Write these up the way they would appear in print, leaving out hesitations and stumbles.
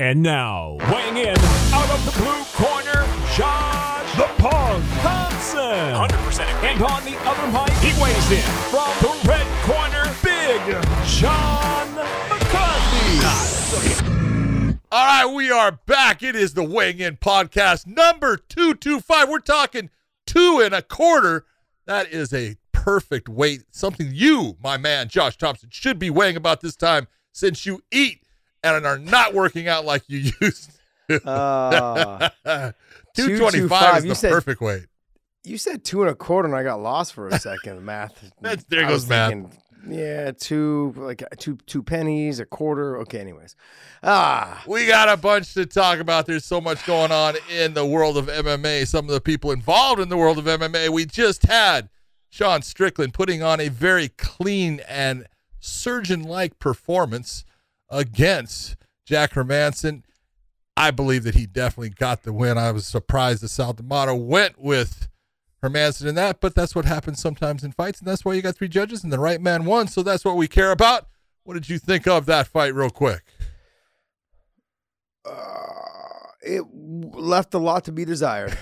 And now, weighing in out of the blue corner, Josh "The Pong" Thompson. 100% agree. And on the other mic, he weighs in from the red corner, Big John McCarthy. All right, we are back. It is the Weighing In Podcast number 225. We're talking 225. That is a perfect weight, something you, my man, Josh Thompson, should be weighing about this time since you eat and are not working out like you used to. 225 is perfect weight. You said 225, and I got lost for a second. Math. There goes math. Thinking, yeah, two pennies, a quarter. Okay, anyways. We got a bunch to talk about. There's so much going on in the world of MMA. Some of the people involved in the world of MMA. We just had Sean Strickland putting on a very clean and surgeon-like performance against Jack Hermansson. I believe that he definitely got the win. I was surprised that Sal D'Amato went with Hermansson in that, but that's what happens sometimes in fights, and that's why you got three judges, and the right man won, so that's what we care about. What did you think of that fight real quick? It left a lot to be desired.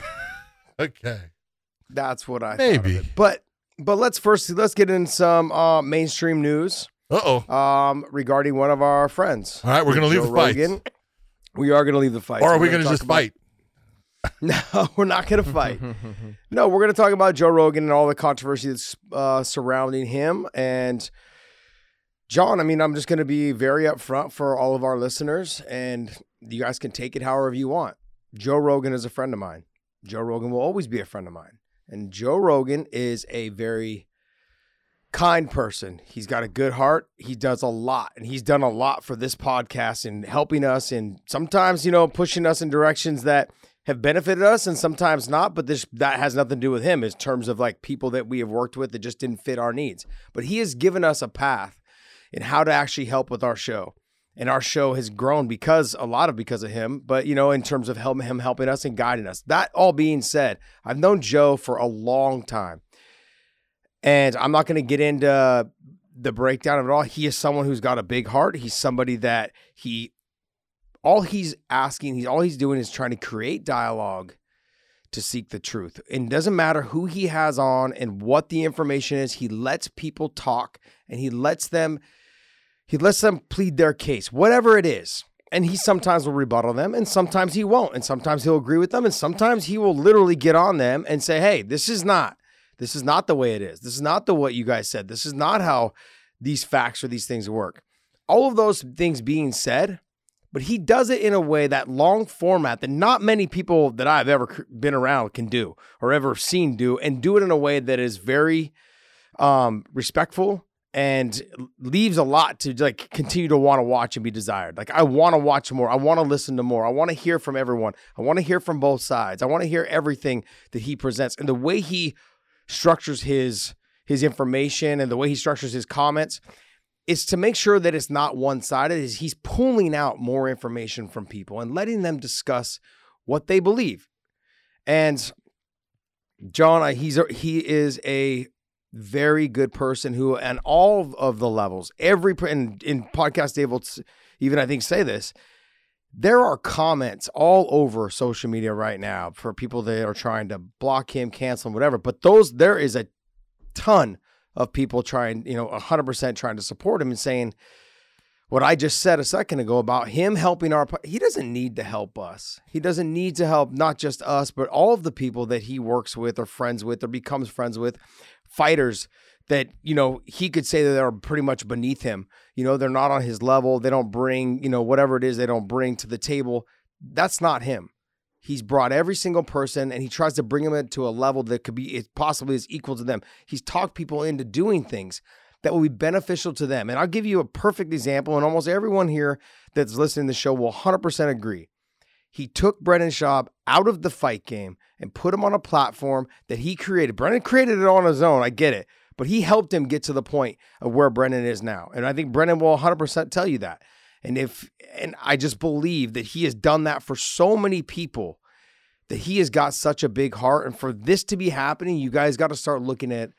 Okay. That's what I thought of it. But let's get in some mainstream news. Regarding one of our friends. All right, we're going to leave the fight. We are going to leave the fight. Or are we going to just fight? No, we're not going to fight. No, we're going to talk about Joe Rogan and all the controversy that's surrounding him. And John, I mean, I'm just going to be very upfront for all of our listeners, and you guys can take it however you want. Joe Rogan is a friend of mine. Joe Rogan will always be a friend of mine. And Joe Rogan is a very kind person. He's got a good heart. He does a lot, and he's done a lot for this podcast and helping us, and sometimes, you know, pushing us in directions that have benefited us and sometimes not, but that has nothing to do with him in terms of like people that we have worked with that just didn't fit our needs. But he has given us a path in how to actually help with our show, and our show has grown because of him, but you know, in terms of him helping us and guiding us. That all being said, I've known Joe for a long time, and I'm not going to get into the breakdown of it all. He is someone who's got a big heart. He's somebody that all he's doing is trying to create dialogue to seek the truth. And it doesn't matter who he has on and what the information is. He lets people talk, and he lets them plead their case, whatever it is. And he sometimes will rebuttal them, and sometimes he won't. And sometimes he'll agree with them, and sometimes he will literally get on them and say, hey, this is not the way it is. This is not the what you guys said. This is not how these facts or these things work. All of those things being said, but he does it in a way, that long format, that not many people that I've ever been around can do or ever seen do, and do it in a way that is very respectful and leaves a lot to like continue to want to watch and be desired. Like, I want to watch more. I want to listen to more. I want to hear from everyone. I want to hear from both sides. I want to hear everything that he presents, and the way he structures his information and the way he structures his comments is to make sure that it's not one-sided. Is he's pulling out more information from people and letting them discuss what they believe. And John, he is a very good person who, on all of the levels, in Podcast Able, even I think say this. There are comments all over social media right now for people that are trying to block him, cancel him, whatever. But there is a ton of people trying, 100% trying to support him and saying what I just said a second ago about him helping he doesn't need to help us. He doesn't need to help not just us, but all of the people that he works with or friends with or becomes friends with, fighters that, he could say that they're pretty much beneath him. They're not on his level. They don't bring, whatever it is they don't bring to the table. That's not him. He's brought every single person, and he tries to bring them into a level that could be possibly as equal to them. He's talked people into doing things that will be beneficial to them. And I'll give you a perfect example, and almost everyone here that's listening to the show will 100% agree. He took Brendan Schaub out of the fight game and put him on a platform that he created. Brendan created it on his own. I get it. But he helped him get to the point of where Brendan is now. And I think Brendan will 100% tell you that. And I just believe that he has done that for so many people, that he has got such a big heart. And for this to be happening, you guys got to start looking at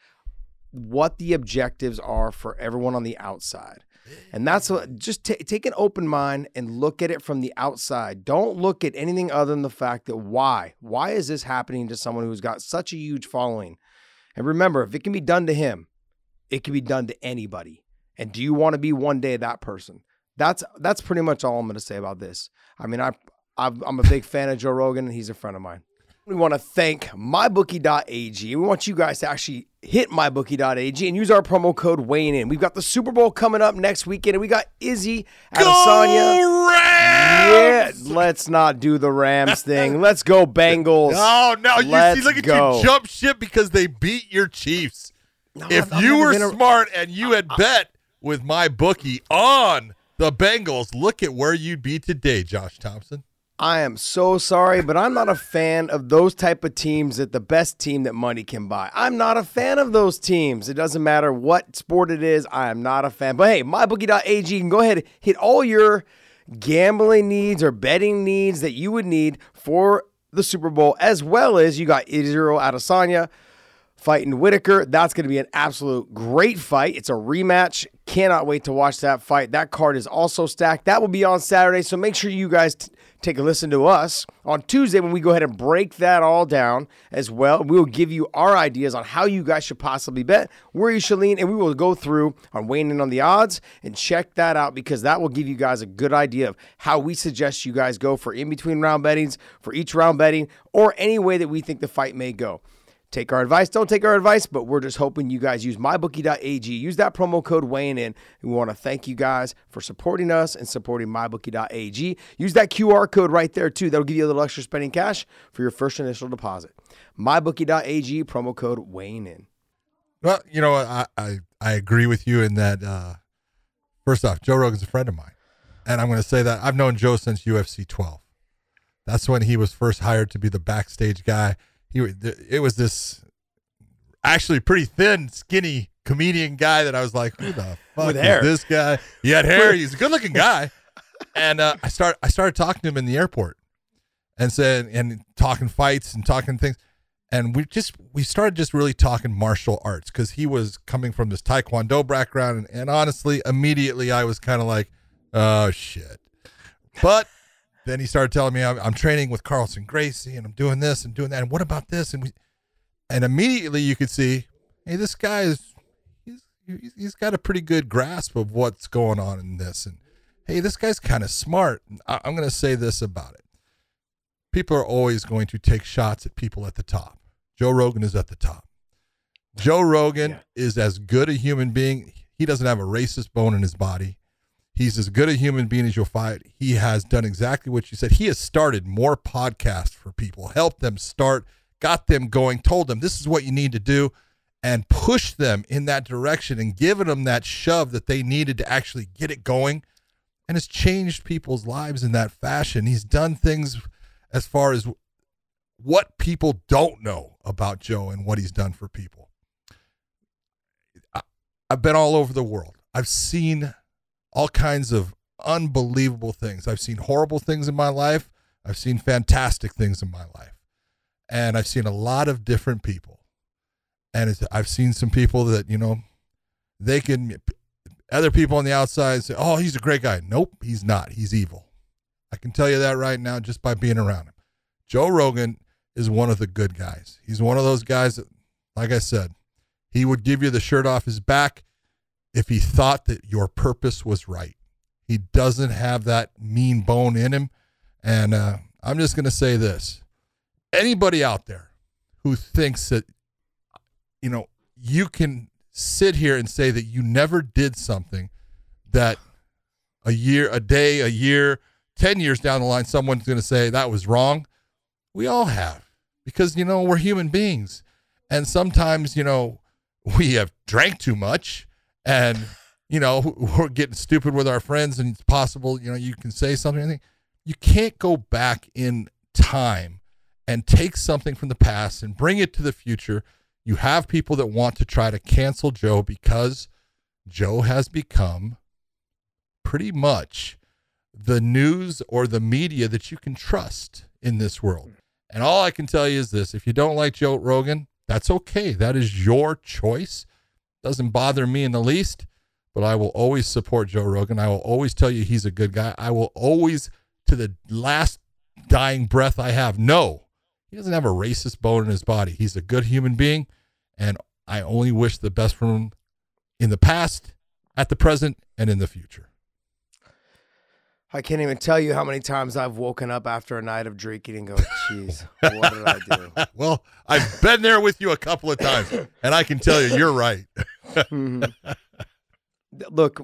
what the objectives are for everyone on the outside. And that's what, just take an open mind and look at it from the outside. Don't look at anything other than the fact that why is this happening to someone who's got such a huge following? And remember, if it can be done to him, it can be done to anybody. And do you want to be one day that person? That's pretty much all I'm going to say about this. I mean, I'm a big fan of Joe Rogan, and he's a friend of mine. We want to thank MyBookie.ag. We want you guys to actually hit MyBookie.ag and use our promo code WeighingIn. We've got the Super Bowl coming up next weekend, and we got Izzy Adesanya. Go Rams! Yeah, let's not do the Rams thing. Let's go Bengals. No, you jump ship because they beat your Chiefs. No, if you were smart and you had bet with MyBookie on the Bengals, look at where you'd be today, Josh Thompson. I am so sorry, but I'm not a fan of those type of teams that the best team that money can buy. I'm not a fan of those teams. It doesn't matter what sport it is. I am not a fan. But hey, MyBookie.ag, you can go ahead and hit all your gambling needs or betting needs that you would need for the Super Bowl, as well as you got Israel Adesanya fighting Whitaker. That's going to be an absolute great fight. It's a rematch. Cannot wait to watch that fight. That card is also stacked. That will be on Saturday, so make sure you guys take a listen to us on Tuesday when we go ahead and break that all down as well. We will give you our ideas on how you guys should possibly bet, where you should lean, and we will go through on weighing in on the odds and check that out, because that will give you guys a good idea of how we suggest you guys go for in-between round bettings, for each round betting, or any way that we think the fight may go. Take our advice. Don't take our advice, but we're just hoping you guys use MyBookie.ag. Use that promo code weighing in. We want to thank you guys for supporting us and supporting MyBookie.ag. Use that QR code right there, too. That'll give you a little extra spending cash for your first initial deposit. MyBookie.ag, promo code weighing in. Well, you know, I agree with you in that, first off, Joe Rogan's a friend of mine. And I'm going to say that I've known Joe since UFC 12. That's when he was first hired to be the backstage guy. It was this actually pretty thin, skinny comedian guy that I was like, who the fuck is this guy? He had hair. He's a good-looking guy. And I started talking to him in the airport and talking fights and talking things. And we started just really talking martial arts, because he was coming from this Taekwondo background. And honestly, immediately I was kind of like, oh, shit. But then he started telling me, I'm training with Carlson Gracie, and I'm doing this and doing that, and what about this? And immediately you could see, hey, this guy he's got a pretty good grasp of what's going on in this, and hey, this guy's kind of smart. I'm going to say this about it: people are always going to take shots at people at the top. Joe Rogan is at the top. Joe Rogan is as good a human being. He doesn't have a racist bone in his body. He's as good a human being as you'll find. He has done exactly what you said. He has started more podcasts for people, helped them start, got them going, told them this is what you need to do, and pushed them in that direction and given them that shove that they needed to actually get it going. And has changed people's lives in that fashion. He's done things as far as what people don't know about Joe and what he's done for people. I've been all over the world. I've seen all kinds of unbelievable things. I've seen horrible things in my life. I've seen fantastic things in my life. And I've seen a lot of different people. And I've seen some people that, you know, other people on the outside say, oh, he's a great guy. Nope, he's not. He's evil. I can tell you that right now just by being around him. Joe Rogan is one of the good guys. He's one of those guys that, like I said, he would give you the shirt off his back if he thought that your purpose was right. He doesn't have that mean bone in him. And I'm just going to say this. Anybody out there who thinks that, you know, you can sit here and say that you never did something that a year, 10 years down the line, someone's going to say that was wrong. We all have, because, you know, we're human beings. And sometimes, you know, we have drank too much. And, you know, we're getting stupid with our friends, and it's possible, you know, you can say something. You can't go back in time and take something from the past and bring it to the future. You have people that want to try to cancel Joe because Joe has become pretty much the news or the media that you can trust in this world. And all I can tell you is this: if you don't like Joe Rogan, that's okay. That is your choice. Doesn't bother me in the least, but I will always support Joe Rogan. I will always tell you he's a good guy. I will always, to the last dying breath I have, no, he doesn't have a racist bone in his body. He's a good human being, and I only wish the best for him in the past, at the present, and in the future. I can't even tell you how many times I've woken up after a night of drinking and go, "Jeez, what did I do?" Well, I've been there with you a couple of times, and I can tell you, you're right. Mm-hmm. Look,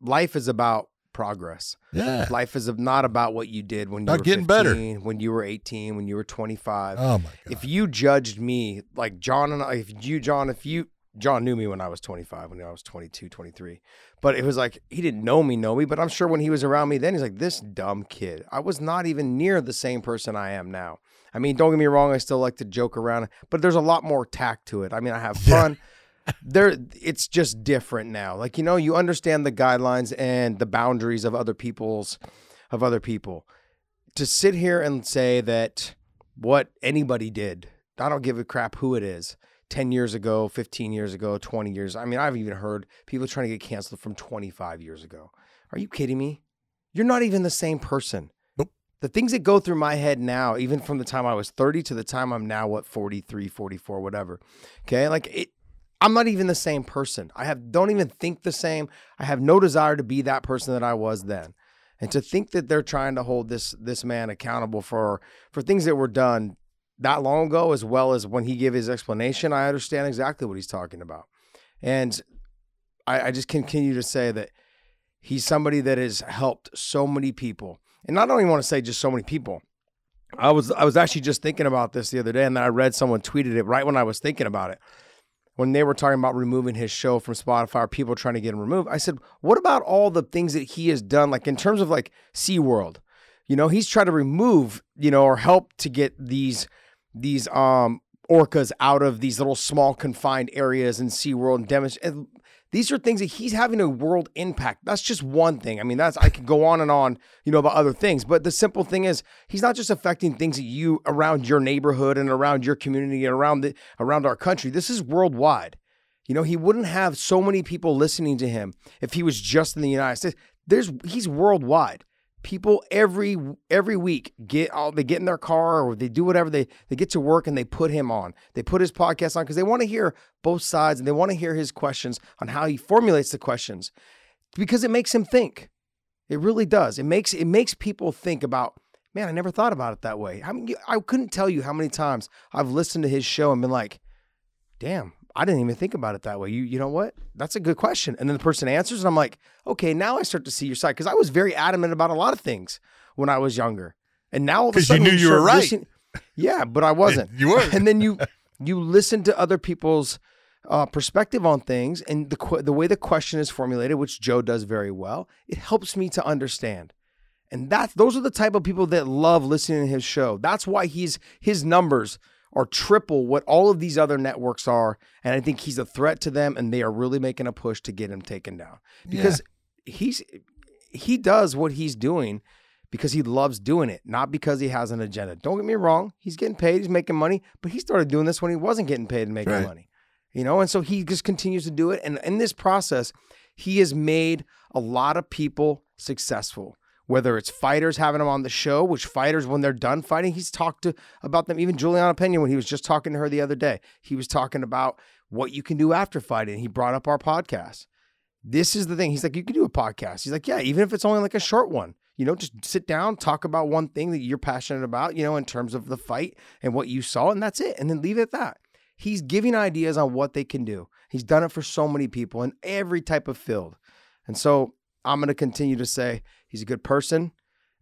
life is about progress. Yeah, life is not about what you did when you were 15, better. When you were 18, when you were 25. Oh my God! If you judged me like John and I, John knew me when I was 25, when I was 22, 23. But it was like, he didn't know me, but I'm sure when he was around me then, he's like, this dumb kid. I was not even near the same person I am now. I mean, don't get me wrong, I still like to joke around, but there's a lot more tact to it. I mean, I have fun. It's just different now. Like, you understand the guidelines and the boundaries of other people. To sit here and say that what anybody did, I don't give a crap who it is, 10 years ago, 15 years ago, 20 years. I mean, I've even heard people trying to get canceled from 25 years ago. Are you kidding me? You're not even the same person. Nope. The things that go through my head now, even from the time I was 30 to the time I'm now, 43, 44, whatever. Okay. I'm not even the same person. Don't even think the same. I have no desire to be that person that I was then. And to think that they're trying to hold this man accountable for things that were done that long ago, as well as when he gave his explanation, I understand exactly what he's talking about. And I just continue to say that he's somebody that has helped so many people. And I don't even want to say just so many people. I was actually just thinking about this the other day, and then I read someone tweeted it right when I was thinking about it. When they were talking about removing his show from Spotify, or people trying to get him removed, I said, what about all the things that he has done, like in terms of like SeaWorld? He's tried to remove, or help to get these orcas out of these little small confined areas in SeaWorld and demonstrate. These are things that he's having a world impact. That's just one thing. I mean, I could go on and on, about other things, but the simple thing is he's not just affecting things that you around your neighborhood and around your community and around our country. This is worldwide. He wouldn't have so many people listening to him if he was just in the United States. He's worldwide. People every week get in their car or they do whatever they get to work and they put him on. They put his podcast on because they want to hear both sides and they want to hear his questions on how he formulates the questions because it makes him think. It really does. It makes people think about, man, I never thought about it that way. I couldn't tell you how many times I've listened to his show and been like, damn, I didn't even think about it that way. You know what? That's a good question. And then the person answers and I'm like, okay, now I start to see your side. Because I was very adamant about a lot of things when I was younger. And now all of a sudden, because you knew you were right. Yeah, but I wasn't. You were. And then you listen to other people's perspective on things. And the way the question is formulated, which Joe does very well, it helps me to understand. And those are the type of people that love listening to his show. That's why his numbers are triple what all of these other networks are. And I think he's a threat to them, and they are really making a push to get him taken down. Because he does what he's doing because he loves doing it, not because he has an agenda. Don't get me wrong. He's getting paid. He's making money. But he started doing this when he wasn't getting paid and making money. And so he just continues to do it. And in this process, he has made a lot of people successful. Whether it's fighters having him on the show, which fighters, when they're done fighting, he's talked about them. Even Juliana Pena, when he was just talking to her the other day, he was talking about what you can do after fighting. He brought up our podcast. This is the thing. He's like, you can do a podcast. He's like, yeah, even if it's only like a short one, just sit down, talk about one thing that you're passionate about, in terms of the fight and what you saw, and that's it. And then leave it at that. He's giving ideas on what they can do. He's done it for so many people in every type of field. And so I'm going to continue to say he's a good person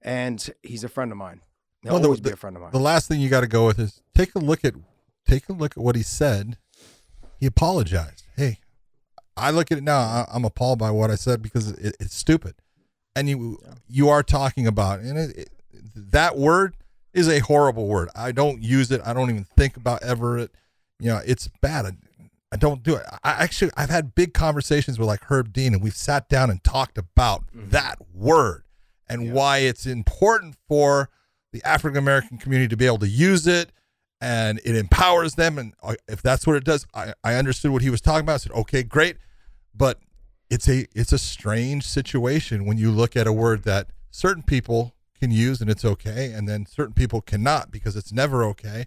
and he's a friend of mine. He'll always be a friend of mine. The last thing you got to go with is take a look at what he said. He apologized. Hey, I look at it now. I'm appalled by what I said because it's stupid. And you are talking about, and that word is a horrible word. I don't use it. I don't even think about ever it. It's bad. I don't do it. I've had big conversations with like Herb Dean, and we've sat down and talked about that word and why it's important for the African-American community to be able to use it, and it empowers them. And if that's what it does, I understood what he was talking about. I said, okay, great. But it's a strange situation when you look at a word that certain people can use and it's okay, and then certain people cannot because it's never okay,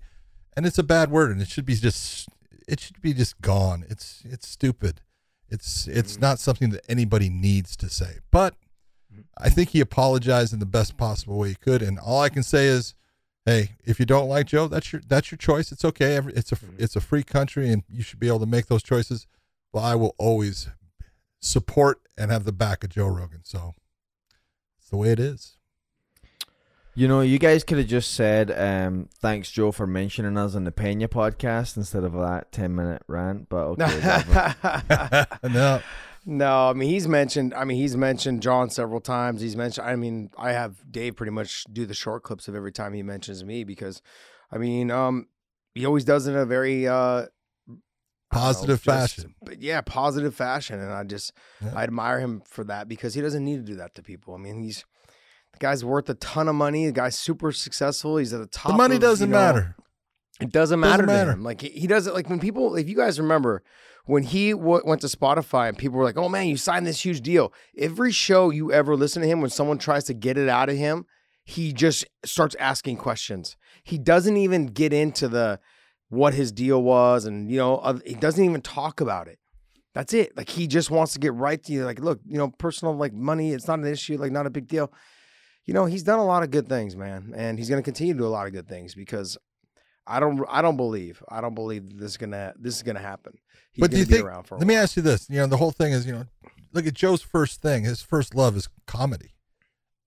and it's a bad word, and it should be just gone. It's stupid. It's not something that anybody needs to say. But I think he apologized in the best possible way he could, and all I can say is, hey, if you don't like Joe, that's your choice. It's okay. It's a free country, and you should be able to make those choices. But I will always support and have the back of Joe Rogan. So it's the way it is. You know, you guys could have just said, thanks, Joe, for mentioning us on the Pena podcast instead of that 10-minute rant. But okay. No. No, I mean, he's mentioned John several times. I have Dave pretty much do the short clips of every time he mentions me because, he always does it in a very fashion. But yeah, positive fashion. And I admire him for that because he doesn't need to do that to people. I mean, the guy's worth a ton of money. The guy's super successful. He's at the top. The money doesn't matter. It doesn't matter to him. Like he doesn't like when people, if you guys remember when he went to Spotify and people were like, oh man, you signed this huge deal. Every show you ever listen to him, when someone tries to get it out of him, he just starts asking questions. He doesn't even get into what his deal was. And, he doesn't even talk about it. That's it. Like he just wants to get right to you. Like, look, personal, like money, it's not an issue, like not a big deal. He's done a lot of good things, man. And he's going to continue to do a lot of good things because I don't believe this is gonna happen. He's but do you think? Around for a let while. Me ask you this. The whole thing is, look at Joe's first thing. His first love is comedy,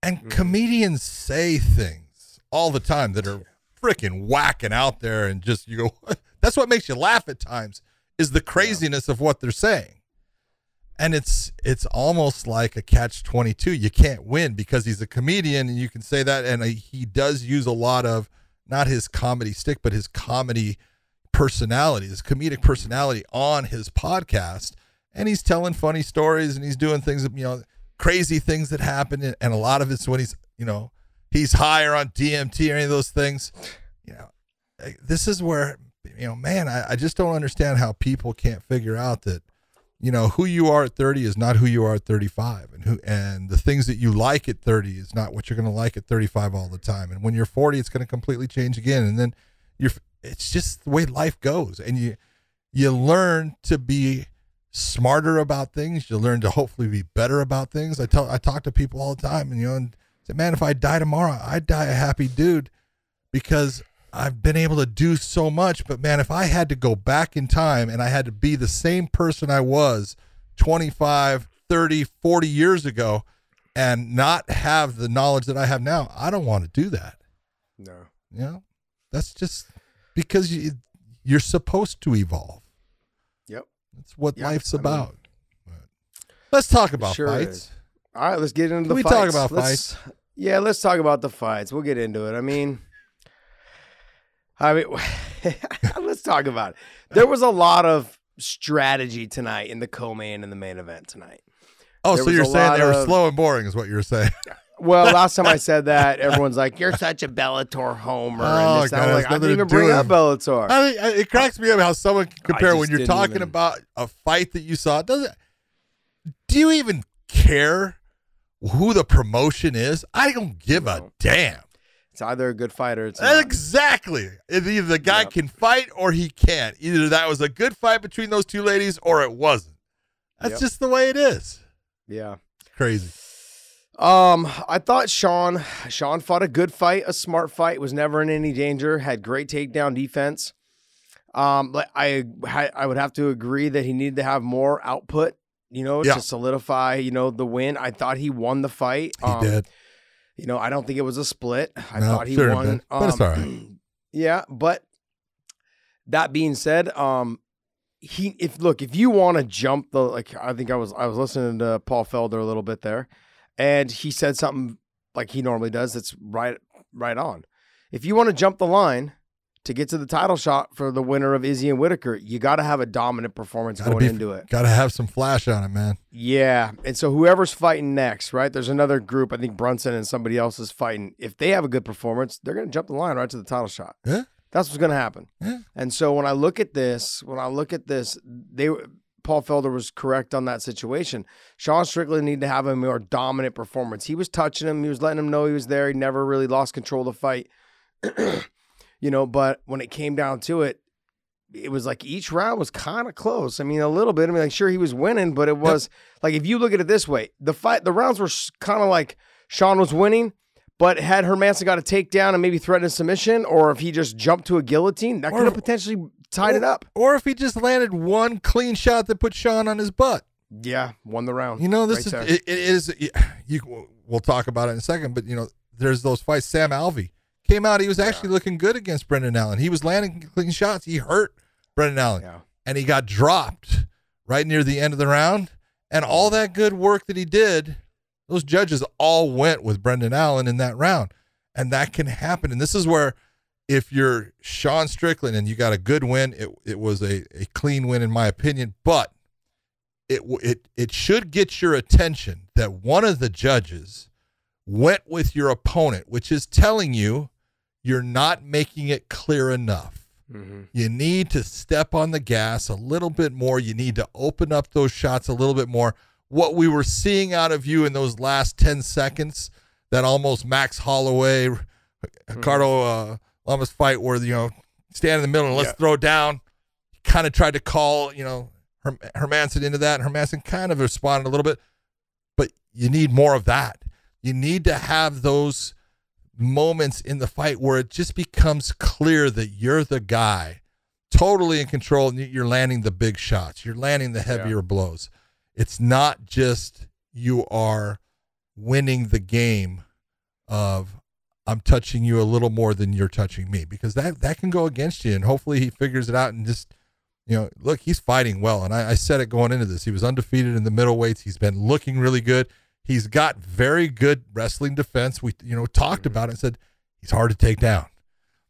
and comedians say things all the time that are freaking whacking out there, and just you go. That's what makes you laugh at times is the craziness of what they're saying, and it's almost like a catch-22. You can't win because he's a comedian, and you can say that, and he does use a lot of. Not his comedy stick, but his comedy personality, his comedic personality on his podcast. And he's telling funny stories and he's doing things, crazy things that happen. And a lot of it's when he's higher on DMT or any of those things. This is where, man, I just don't understand how people can't figure out that, who you are at 30 is not who you are at 35, and the things that you like at 30 is not what you're going to like at 35 all the time. And when you're 40, it's going to completely change again. And then it's just the way life goes. And you learn to be smarter about things. You learn to hopefully be better about things. I talk to people all the time and say, man, if I die tomorrow, I'd die a happy dude because I've been able to do so much, but man, if I had to go back in time and I had to be the same person I was 25, 30, 40 years ago and not have the knowledge that I have now, I don't want to do that. No. That's just because you're supposed to evolve. Yep. That's what life's about. Let's talk about fights. All right, let's get into the fights. Can we talk about fights? Yeah, let's talk about the fights. We'll get into it. I mean, let's talk about it. There was a lot of strategy tonight in the co-main and the main event tonight. Oh, so you're saying they were slow and boring is what you're saying. Well, last time I said that, everyone's like, you're such a Bellator homer. Oh, and God, like, I didn't even bring up Bellator. It cracks me up how someone can compare when you're talking about a fight that you saw. Do you even care who the promotion is? I don't give a damn. It's either a good fight or it's not. Exactly. Either the guy can fight or he can't. Either that was a good fight between those two ladies or it wasn't. That's just the way it is. Yeah. Crazy. I thought Sean fought a good fight, a smart fight, was never in any danger, had great takedown defense. But I would have to agree that he needed to have more output, to solidify, the win. I thought he won the fight. He did. I don't think it was a split. I thought he won. But it's all right. Yeah, but that being said, if you want to jump I think I was listening to Paul Felder a little bit there, and he said something like he normally does that's right on. If you want to jump the line to get to the title shot for the winner of Izzy and Whitaker, you got to have a dominant performance into it. Got to have some flash on it, man. Yeah, and so whoever's fighting next, right? There's another group. I think Brunson and somebody else is fighting. If they have a good performance, they're going to jump the line right to the title shot. Yeah, that's what's going to happen. Yeah. And so when I look at this, they Paul Felder was correct on that situation. Sean Strickland needed to have a more dominant performance. He was touching him. He was letting him know he was there. He never really lost control of the fight. You know, but when it came down to it, it was like each round was kind of close. I mean, a little bit. I mean, like, sure, he was winning, but it was like, if you look at it this way, the rounds were kind of like Sean was winning, but had Hermansson got a takedown and maybe threatened a submission, or if he just jumped to a guillotine, that could have potentially tied it up. Or if he just landed one clean shot that put Sean on his butt. Yeah, won the round. You know, this right is, it is, we'll talk about it in a second, but, you know, there's those fights. Sam Alvey came out. He was actually looking good against Brendan Allen. He was landing clean shots. He hurt Brendan Allen. Yeah. And he got dropped right near the end of the round. And all that good work that he did, those judges all went with Brendan Allen in that round. And that can happen. And this is where, if you're Sean Strickland and you got a good win, it was a clean win in my opinion, but it should get your attention that one of the judges went with your opponent, which is telling you you're not making it clear enough. Mm-hmm. You need to step on the gas a little bit more. You need to open up those shots a little bit more. What we were seeing out of you in those last 10 seconds, that almost Max Holloway, Ricardo Lamas fight where, you know, stand in the middle and let's throw down. He kind of tried to call, you know, Hermansson into that. And Hermansson kind of responded a little bit, but you need more of that. You need to have those moments in the fight where it just becomes clear that you're the guy totally in control and you're landing the big shots. You're landing the heavier blows. It's not just you are winning the game of I'm touching you a little more than you're touching me, because that can go against you. And hopefully he figures it out and just, you know, look, he's fighting well. And I said it going into this. He was undefeated in the middleweights. He's been looking really good. He's got very good wrestling defense. We, you know, talked about it and said he's hard to take down.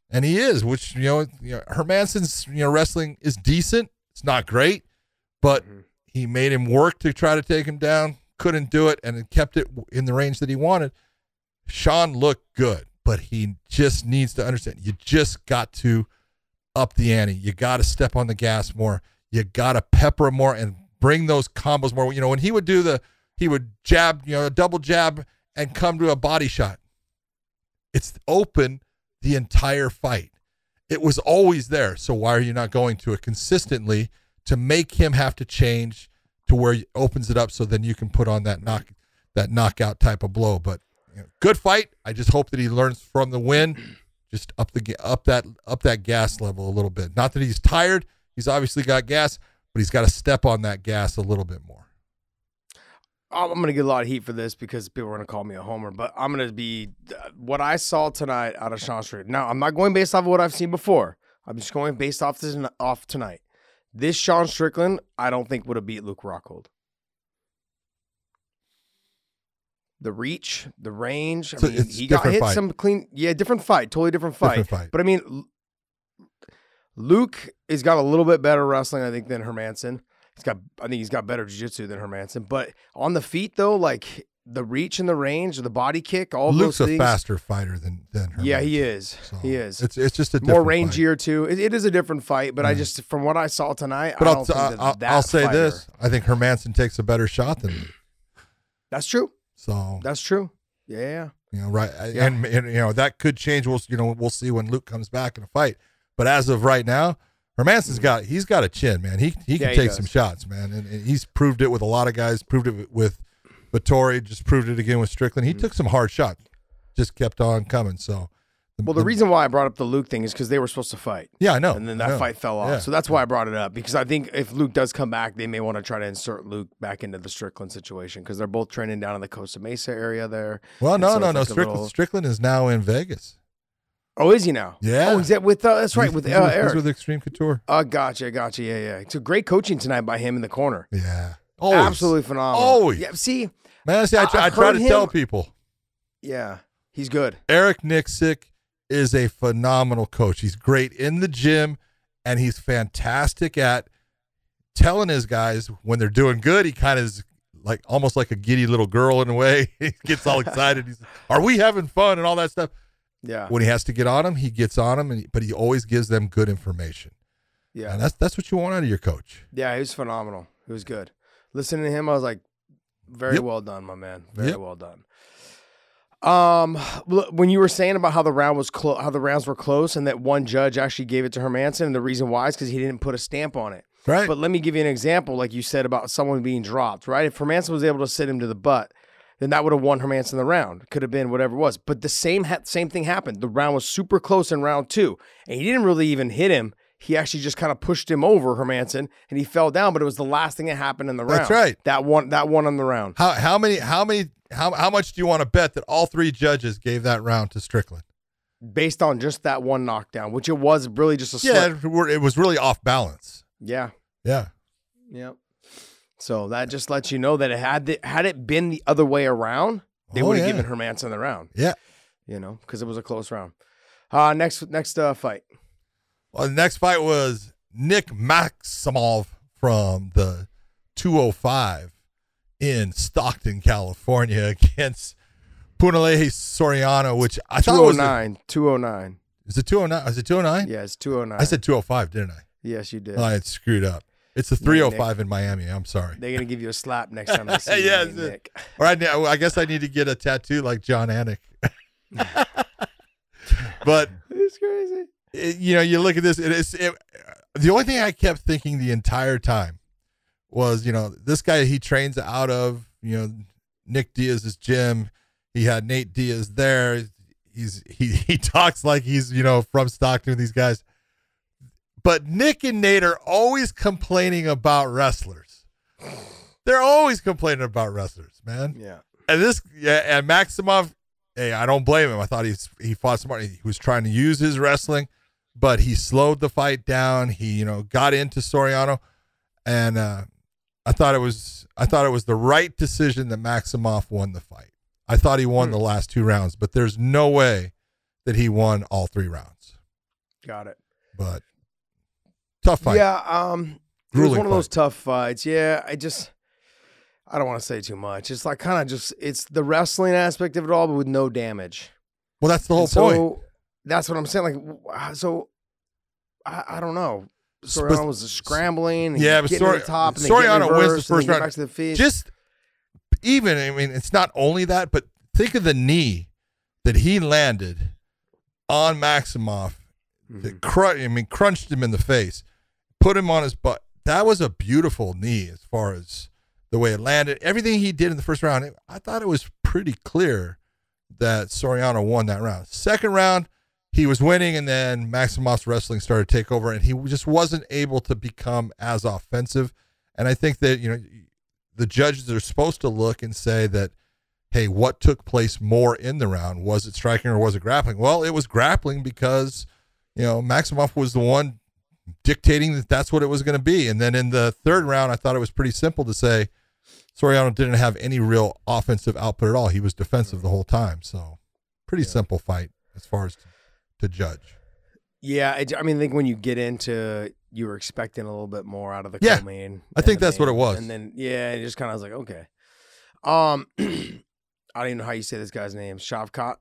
And he is, which, you know Hermansson's, you know, wrestling is decent. It's not great, but he made him work to try to take him down. Couldn't do it, and it kept it in the range that he wanted. Sean looked good, but he just needs to understand, you just got to up the ante. You got to step on the gas more. You got to pepper more and bring those combos more. You know, when he would do he would jab, you know, a double jab and come to a body shot. It's open the entire fight. It was always there. So why are you not going to it consistently to make him have to change to where he opens it up so then you can put on that knockout type of blow? But good fight. I just hope that he learns from the win. Just up that gas level a little bit. Not that he's tired. He's obviously got gas, but he's got to step on that gas a little bit more. I'm going to get a lot of heat for this because people are going to call me a homer, but I'm going to be what I saw tonight out of Sean Strickland. Now, I'm not going based off of what I've seen before. I'm just going based off this off tonight. This Sean Strickland, I don't think would have beat Luke Rockhold. The reach, the range. I mean, he got hit some clean. Yeah, different fight. Totally different fight. But, I mean, Luke has got a little bit better wrestling, I think, than Hermansson. I think he's got better jiu-jitsu than Hermansson. But on the feet, though, like the reach and the range, the body kick, all Luke's those things. Luke's a faster fighter than Hermansson. Yeah, he is. So he is. It's just a different more rangier, fight. Too. It is a different fight, but I just, from what I saw tonight, but I don't think that I'll say this. I think Hermansson takes a better shot than Luke. That's true. So that's true. Yeah. You know, right. Yeah. And you know, that could change. We'll see when Luke comes back in a fight. But as of right now, Hermansson's got a chin, man. He can take some shots, man. And he's proved it with a lot of guys, proved it with Vettori, just proved it again with Strickland. He took some hard shots, just kept on coming. So the reason why I brought up the Luke thing is because they were supposed to fight. Yeah, I know. And then that fight fell off. Yeah. So that's why I brought it up, because I think if Luke does come back, they may want to try to insert Luke back into the Strickland situation, because they're both training down in the Costa Mesa area there. Well, no. Strickland is now in Vegas. Oh, is he now? Yeah. Oh, is that with, that's right, with Eric. He's with Extreme Couture. Gotcha. Yeah. It's a great coaching tonight by him in the corner. Yeah. Always. Absolutely phenomenal. Always. Yeah, see. Man, see, I try to tell people. Yeah, he's good. Eric Nixick is a phenomenal coach. He's great in the gym, and he's fantastic at telling his guys when they're doing good. He kind of is like almost like a giddy little girl in a way. He gets all excited. He's, are we having fun and all that stuff? Yeah. When he has to get on them, he gets on them, but he always gives them good information. Yeah. And that's what you want out of your coach. Yeah, he was phenomenal. It was good. Listening to him, I was like, well done, my man. Very well done. When you were saying about how the round was how the rounds were close, and that one judge actually gave it to Hermansson, and the reason why is because he didn't put a stamp on it. Right. But let me give you an example, like you said about someone being dropped. Right. If Hermansson was able to sit him to the butt, then that would have won Hermansson the round. Could have been whatever it was. But the same thing happened. The round was super close in round two, and he didn't really even hit him. He actually just kind of pushed him over, Hermansson, and he fell down. But it was the last thing that happened in the round. That's right. That one on the round. How much do you want to bet that all three judges gave that round to Strickland? Based on just that one knockdown, which it was really just a slip. Yeah, it was really off balance. Yeah. So that just lets you know that had it been the other way around, they would have given Hermansson the round. Yeah. You know, because it was a close round. Next fight. Well, the next fight was Nick Maximoff from the 205. In Stockton, California, against Punahele Soriano, which I thought was 209. Is it 209? Is it 209? Yeah, it's 209. I said 205, didn't I? Yes, you did. I had screwed up. It's a 305 in Miami. I'm sorry. They're gonna give you a slap next time they see you, Nick. All right, now I guess I need to get a tattoo like John Anik. But it's crazy. You look at this. The only thing I kept thinking the entire time was, this guy, he trains out of, Nick Diaz's gym. He had Nate Diaz there. He talks like he's, from Stockton with these guys. But Nick and Nate are always complaining about wrestlers. They're always complaining about wrestlers, man. Yeah. And and Maximoff, hey, I don't blame him. I thought he fought smart. He was trying to use his wrestling, but he slowed the fight down. He, got into Soriano, and I thought it was the right decision that Maximoff won the fight. I thought he won the last two rounds, but there's no way that he won all three rounds. Got it. But tough fight. Yeah, it was one of those tough fights. Yeah, I don't want to say too much. It's like kind of just it's the wrestling aspect of it all, but with no damage. Well, that's the whole point. So that's what I'm saying. Like, so I don't know. Soriano was scrambling. Yeah, but Soriano wins the first round. Back to the feet. It's not only that, but think of the knee that he landed on Maximoff. Mm-hmm. That crunched him in the face, put him on his butt. That was a beautiful knee as far as the way it landed. Everything he did in the first round, I thought it was pretty clear that Soriano won that round. Second round, he was winning, and then Maximov's wrestling started to take over, and he just wasn't able to become as offensive. And I think that, the judges are supposed to look and say that, hey, what took place more in the round? Was it striking or was it grappling? Well, it was grappling because, Maximoff was the one dictating that that's what it was going to be. And then in the third round, I thought it was pretty simple to say Soriano didn't have any real offensive output at all. He was defensive the whole time. So pretty simple fight as far as to judge. Yeah, I think when you get into, you were expecting a little bit more out of the co-main. I think that's what it was. And then it just kind of was like, okay. I don't even know how you say this guy's name. Shavkat?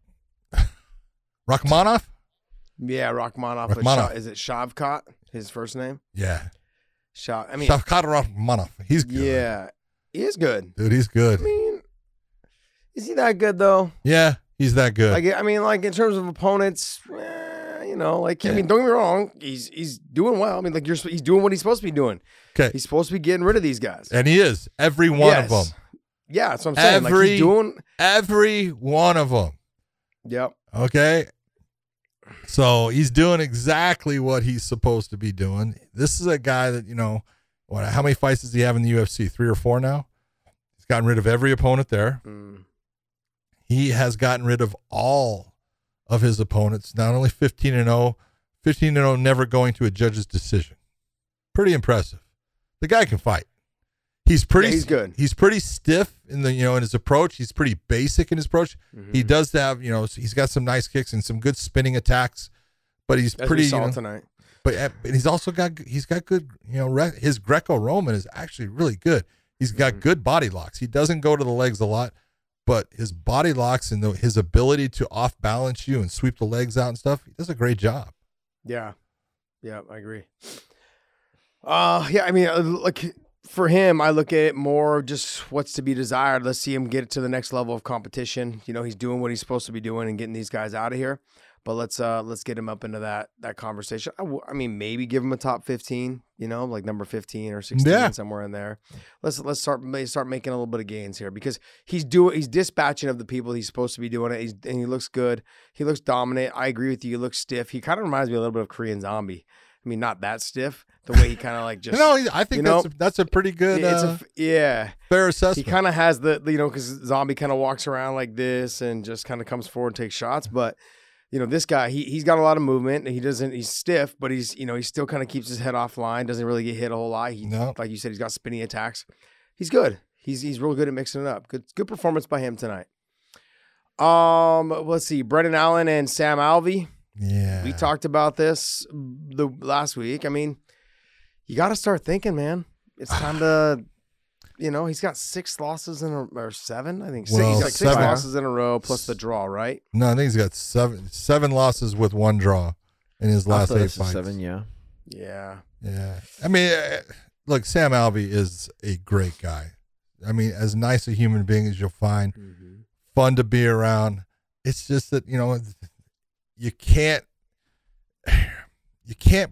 Rachmanov? Yeah, Rachmanov. Is it Shavkat? His first name? Yeah. Shavkat Rachmanov. He's good. Yeah. He is good. Dude, he's good. I mean, is he that good though? Yeah. He's that good. In terms of opponents, don't get me wrong, he's doing well. He's doing what he's supposed to be doing. Okay, he's supposed to be getting rid of these guys, and he is every one of them. Yeah, that's what I'm saying. He's doing every one of them. Yep. Okay. So he's doing exactly what he's supposed to be doing. This is a guy that how many fights does he have in the UFC? 3 or 4 now. He's gotten rid of every opponent there. Mm. He has gotten rid of all of his opponents, not only 15 and 0, never going to a judge's decision. Pretty impressive. The guy can fight. He's pretty he's good. He's pretty stiff in the, in his approach. He's pretty basic in his approach. Mm-hmm. He does have, he's got some nice kicks and some good spinning attacks, but he's pretty tonight. But he's also got good, his Greco-Roman is actually really good. He's got good body locks. He doesn't go to the legs a lot. But his body locks and his ability to off balance you and sweep the legs out and stuff, he does a great job. Yeah. Yeah, I agree. Yeah, like for him, I look at it more just what's to be desired. Let's see him get to the next level of competition. You know, he's doing what he's supposed to be doing and getting these guys out of here. But let's get him up into that conversation. I mean, maybe give him a top 15, you know, like number 15 or 16, somewhere in there. Let's start making a little bit of gains here, because he's dispatching of the people he's supposed to be doing it. And he looks good. He looks dominant. I agree with you. He looks stiff. He kind of reminds me a little bit of Korean Zombie. I mean, not that stiff. The way he kind of like just that's a pretty good fair assessment. He kind of has the, you know, because Zombie kind of walks around like this and just kind of comes forward and takes shots, but. You know, this guy, he's got a lot of movement, and he's stiff, but he's, you know, he still kind of keeps his head offline, doesn't really get hit a whole lot. Like you said, he's got spinning attacks. He's good. He's real good at mixing it up. Good performance by him tonight. Let's see, Brendan Allen and Sam Alvey. Yeah. We talked about this the last week. I mean, you got to start thinking, man. It's time to, you know, he's got six losses in a row plus the draw, right? No, I think he's got seven losses with one draw in his last eight fights. Yeah. I mean, look, Sam Alvey is a great guy. I mean, as nice a human being as you'll find, fun to be around. It's just that, you know, you can't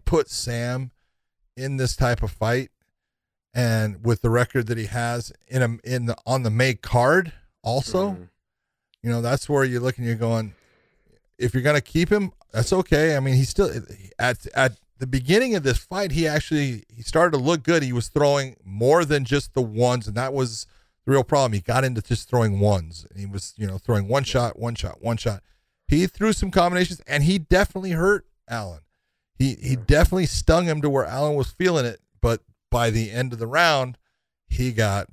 put Sam in this type of fight. And with the record that he has on the May card also, you know, that's where you look and you're going, if you're going to keep him, that's okay. I mean, he's still at the beginning of this fight, he started to look good. He was throwing more than just the ones, and that was the real problem. He got into just throwing ones, and he was, you know, throwing one shot. He threw some combinations, and he definitely hurt Allen. He definitely stung him to where Allen was feeling it, but by the end of the round, he got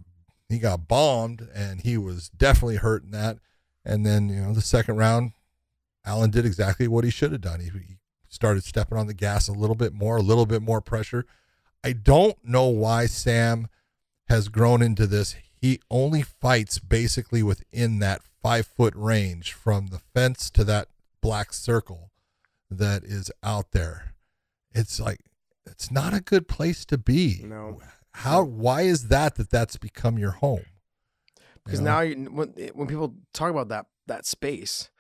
bombed, and he was definitely hurting that. And then, you know, the second round, Allen did exactly what he should have done. He started stepping on the gas a little bit more pressure. I don't know why Sam has grown into this. He only fights basically within that 5-foot range from the fence to that black circle that is out there. It's like, it's not a good place to be. No. Why is that's become your home? Because now when people talk about that space,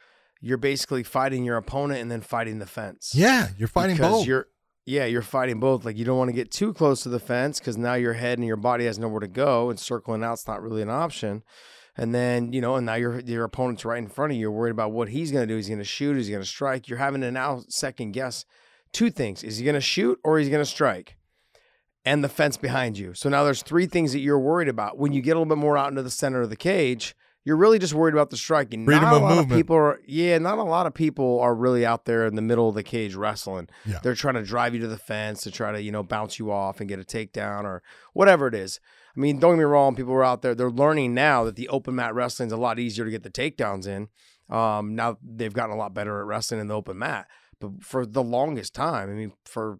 you're basically fighting your opponent and then fighting the fence. Yeah. You're fighting both. You're fighting both. Like, you don't want to get too close to the fence, because now your head and your body has nowhere to go, and circling out's not really an option. And then, you know, and now your opponent's right in front of you. You're worried about what he's going to do. He's going to shoot. He's going to strike. You're having to now second guess two things. Is he going to shoot, or is he going to strike? And the fence behind you. So now there's three things that you're worried about. When you get a little bit more out into the center of the cage, you're really just worried about the striking. Freedom of movement. Not a lot of people are really out there in the middle of the cage wrestling. Yeah. They're trying to drive you to the fence to try to, you know, bounce you off and get a takedown or whatever it is. I mean, don't get me wrong. People are out there. They're learning now that the open mat wrestling is a lot easier to get the takedowns in. Now they've gotten a lot better at wrestling in the open mat. But for the longest time, I mean, for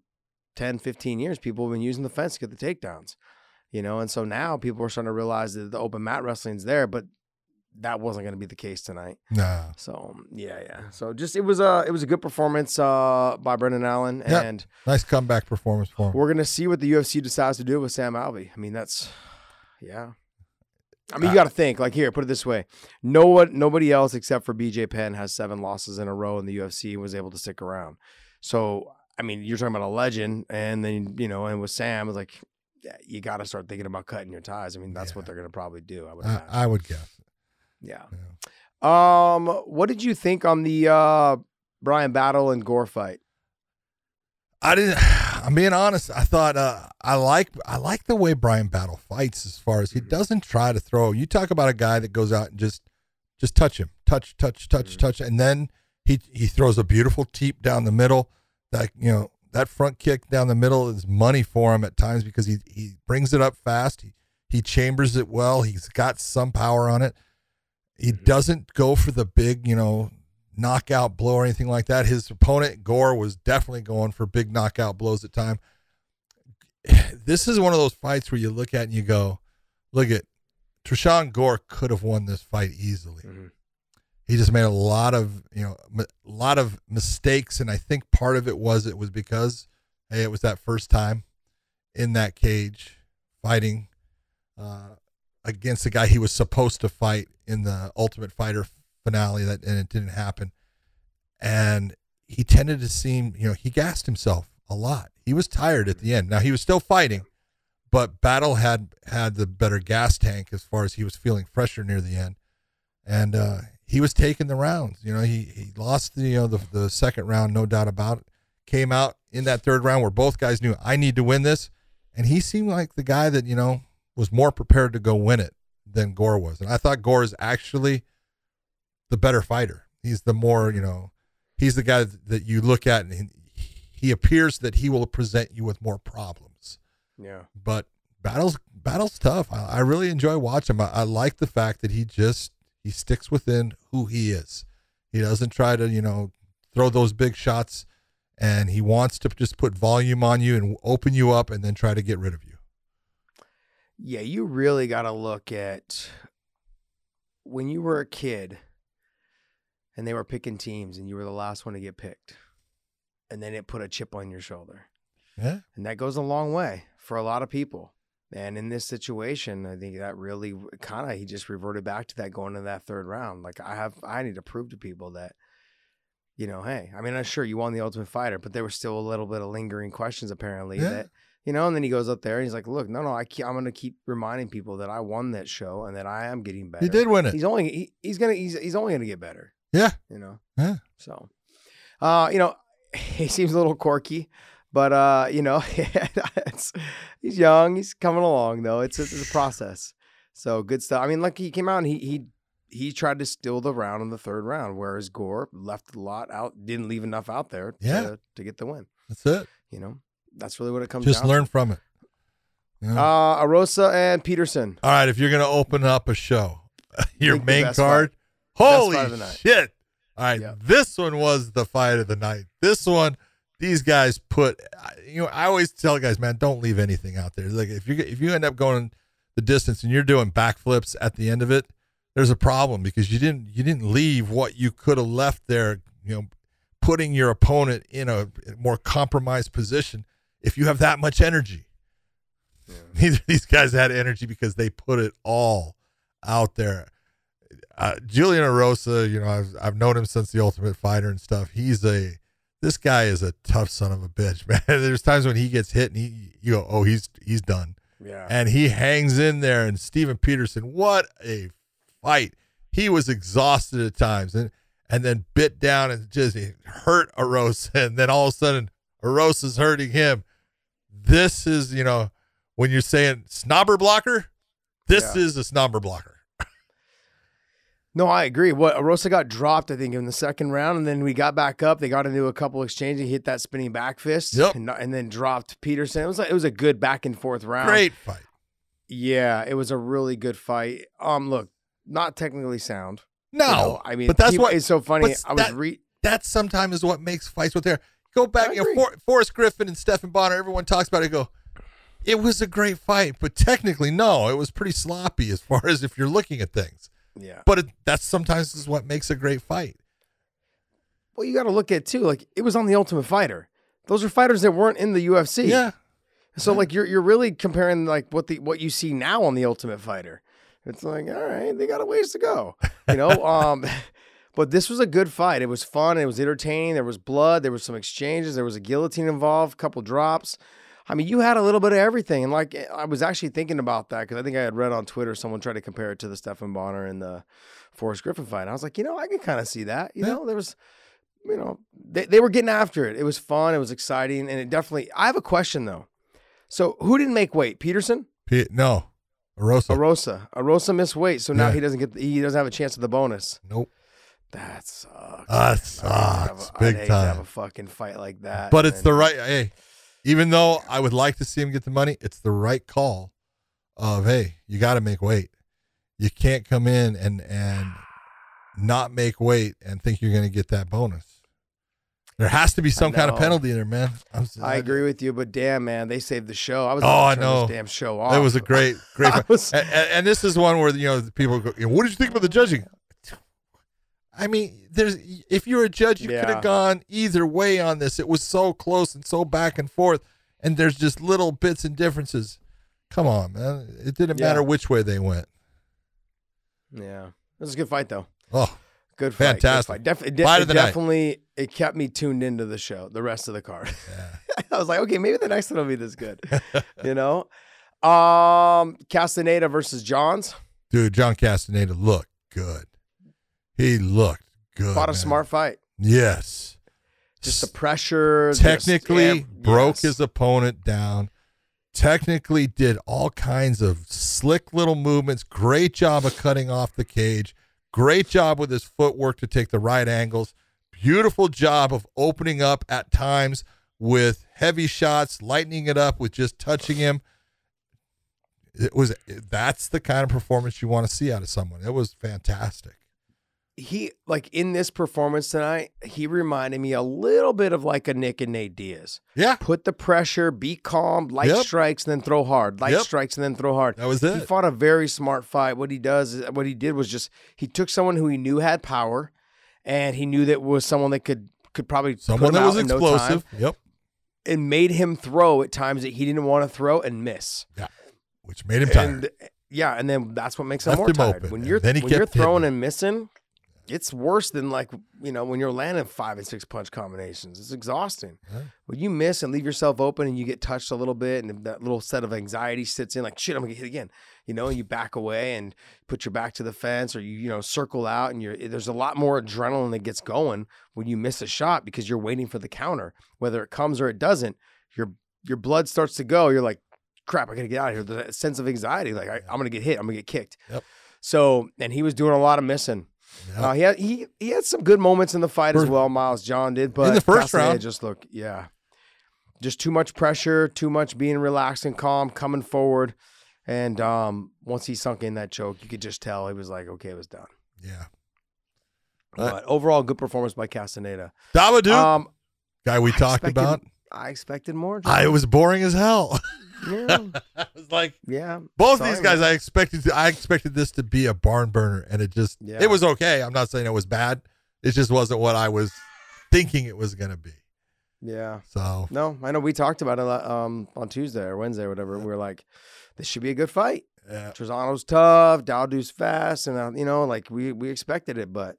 10, 15 years, people have been using the fence to get the takedowns, you know? And so now people are starting to realize that the open mat wrestling's there, but that wasn't going to be the case tonight. Nah. So, yeah. So just, it was a good performance by Brendan Allen. And nice comeback performance for him. We're going to see what the UFC decides to do with Sam Alvey. I mean, you got to think, like, here, put it this way. No one, nobody else except for BJ Penn has 7 losses in a row in the UFC and was able to stick around. So, I mean, you're talking about a legend, and then, you know, and with Sam, it's like, you got to start thinking about cutting your ties. I mean, that's what they're going to probably do. I would guess. Yeah. What did you think on the Bryan Battle and Gore fight? I'm being honest. I thought I like the way Bryan Battle fights, as far as he doesn't try to throw. You talk about a guy that goes out and just touch him, touch, and then he throws a beautiful teep down the middle. That, you know, that front kick down the middle is money for him at times, because he brings it up fast. He chambers it well. He's got some power on it. He doesn't go for the big, you know, knockout blow or anything like that. His opponent, Gore, was definitely going for big knockout blows at time. This is one of those fights where you look at and you go, look at, Trishon Gore could have won this fight easily. Mm-hmm. He just made a lot of mistakes. And I think part of it was because, hey, it was that first time in that cage fighting against the guy he was supposed to fight in the Ultimate Fighter finale, and it didn't happen. And he tended to seem, he gassed himself a lot. He was tired at the end. Now, he was still fighting, but Battle had the better gas tank as far as he was feeling fresher near the end. And he was taking the rounds. He lost the second round, no doubt about it. Came out in that third round where both guys knew, I need to win this. And he seemed like the guy that, was more prepared to go win it than Gore was. And I thought Gore is actually the better fighter. He's the more, he's the guy that you look at, and he appears that he will present you with more problems. Yeah. But Battle's tough. I really enjoy watching him. I like the fact that he sticks within who he is. He doesn't try to, throw those big shots, and he wants to just put volume on you and open you up and then try to get rid of you. Yeah, you really got to look at when you were a kid and they were picking teams and you were the last one to get picked, and then it put a chip on your shoulder. Yeah. And that goes a long way for a lot of people. And in this situation, I think that really he just reverted back to that going into that third round. Like, I need to prove to people that, hey, I mean, I'm sure you won the Ultimate Fighter, but there were still a little bit of lingering questions apparently that, and then he goes up there and he's like, look, no, I'm going to keep reminding people that I won that show and that I am getting better. He did win it. He's only going to get better. Yeah. Yeah. So, he seems a little quirky. But, he's young. He's coming along, though. It's a process. So, good stuff. I mean, like, he came out and he tried to steal the round in the third round, whereas Gore left a lot out, didn't leave enough out there to get the win. That's it. That's really what it comes down to. Just learn from it. Erosa and Peterson. All right, if you're going to open up a show, your main card, holy shit. All right, This one was the fight of the night. This one. These guys put, I always tell guys, man, don't leave anything out there. Like, if you end up going the distance and you're doing backflips at the end of it, there's a problem because you didn't leave what you could have left there, putting your opponent in a more compromised position if you have that much energy. Yeah. These guys had energy because they put it all out there. Julian Erosa, I've known him since the Ultimate Fighter and stuff. This guy is a tough son of a bitch, man. There's times when he gets hit and you go, oh, he's done. Yeah. And he hangs in there, and Steven Peterson, what a fight. He was exhausted at times and then bit down and just hurt Erosa. And then all of a sudden, Erosa's hurting him. This is, when you're saying snobber blocker, this is a snobber blocker. No, I agree. Erosa got dropped, I think, in the second round, and then we got back up. They got into a couple exchanges. He hit that spinning back fist, and then dropped Peterson. It was a good back and forth round. Great fight. Yeah, it was a really good fight. Look, not technically sound. No, I mean, but that's what is so funny. That sometimes is what makes fights with there. Go back, Forrest Griffin and Stephan Bonnar. Everyone talks about it. It was a great fight, but technically, no, it was pretty sloppy as far as if you're looking at things. Yeah, but that's sometimes is what makes a great fight. Well, you got to look at too. Like, it was on the Ultimate Fighter; those are fighters that weren't in the UFC. Yeah. So like you're really comparing like what you see now on the Ultimate Fighter. It's like, all right, they got a ways to go, But this was a good fight. It was fun. It was entertaining. There was blood. There was some exchanges. There was a guillotine involved. A couple drops. I mean, you had a little bit of everything. And, like, I was actually thinking about that because I think I had read on Twitter someone tried to compare it to the Stephan Bonnar and the Forrest Griffin fight. And I was like, I can kind of see that. There was, they were getting after it. It was fun. It was exciting. And it definitely – I have a question, though. So, who didn't make weight? Peterson? No. Erosa. Erosa missed weight, so now he doesn't have a chance at the bonus. Nope. That sucks. That sucks. Big time. I'd hate to have a fucking fight like that. But it's the right – hey. Even though I would like to see him get the money, it's the right call of, hey, you got to make weight. You can't come in and not make weight and think you're going to get that bonus. There has to be some kind of penalty there, man. I agree with you, but damn, man, they saved the show. I was going to turn this damn show off. It was a great fight. And this is one where, people go, what did you think about the judging? I mean, if you're a judge, you could have gone either way on this. It was so close and so back and forth, and there's just little bits and differences. Come on, man. It didn't matter which way they went. Yeah. It was a good fight, though. Oh, good fight. Fantastic. Good fight. Definitely, it kept me tuned into the show, the rest of the card. Yeah. I was like, okay, maybe the next one will be this good. You know? Castaneda versus Johns. Dude, John Castaneda looked good. He looked good. Fought a smart fight. Yes. Just the pressure. Technically broke his opponent down. Technically did all kinds of slick little movements. Great job of cutting off the cage. Great job with his footwork to take the right angles. Beautiful job of opening up at times with heavy shots, lightening it up with just touching him. That's the kind of performance you want to see out of someone. It was fantastic. He, like, in this performance tonight, he reminded me a little bit of like a Nick and Nate Diaz. Yeah. Put the pressure, be calm, light strikes, and then throw hard. Light strikes, and then throw hard. That was it. He fought a very smart fight. What he did was just, he took someone who he knew had power, and he knew that was someone that could probably someone that was explosive. No time, and made him throw at times that he didn't want to throw and miss. Yeah. Which made him tired. Yeah, and then that's what makes him more tired. Open. When you're throwing and missing, it's worse than, like, you know, when you're landing 5 and 6 punch combinations. It's exhausting. Yeah. When you miss and leave yourself open and you get touched a little bit and that little set of anxiety sits in, like, shit, I'm going to get hit again. You know, and you back away and put your back to the fence, or you circle out, and there's a lot more adrenaline that gets going when you miss a shot because you're waiting for the counter. Whether it comes or it doesn't, your blood starts to go. You're like, crap, I got to get out of here. The sense of anxiety, like, I'm going to get hit. I'm going to get kicked. Yep. So, and he was doing a lot of missing. Yep. He had some good moments in the fight as well. Miles John did, but in the first round, just too much pressure, too much being relaxed and calm, coming forward, and once he sunk in that choke, you could just tell he was like, okay, it was done. Yeah, but overall, good performance by Castaneda. Davadu, guy we talked about. I expected more. It was boring as hell. Yeah. I was like, both of these guys, man. I expected this to be a barn burner, and it just, it was okay. I'm not saying it was bad. It just wasn't what I was thinking it was going to be. Yeah. So no, I know we talked about it a lot, on Tuesday or Wednesday or whatever. We were like, this should be a good fight. Yeah. Trezano's tough. Dowdoo's fast. And we expected it, but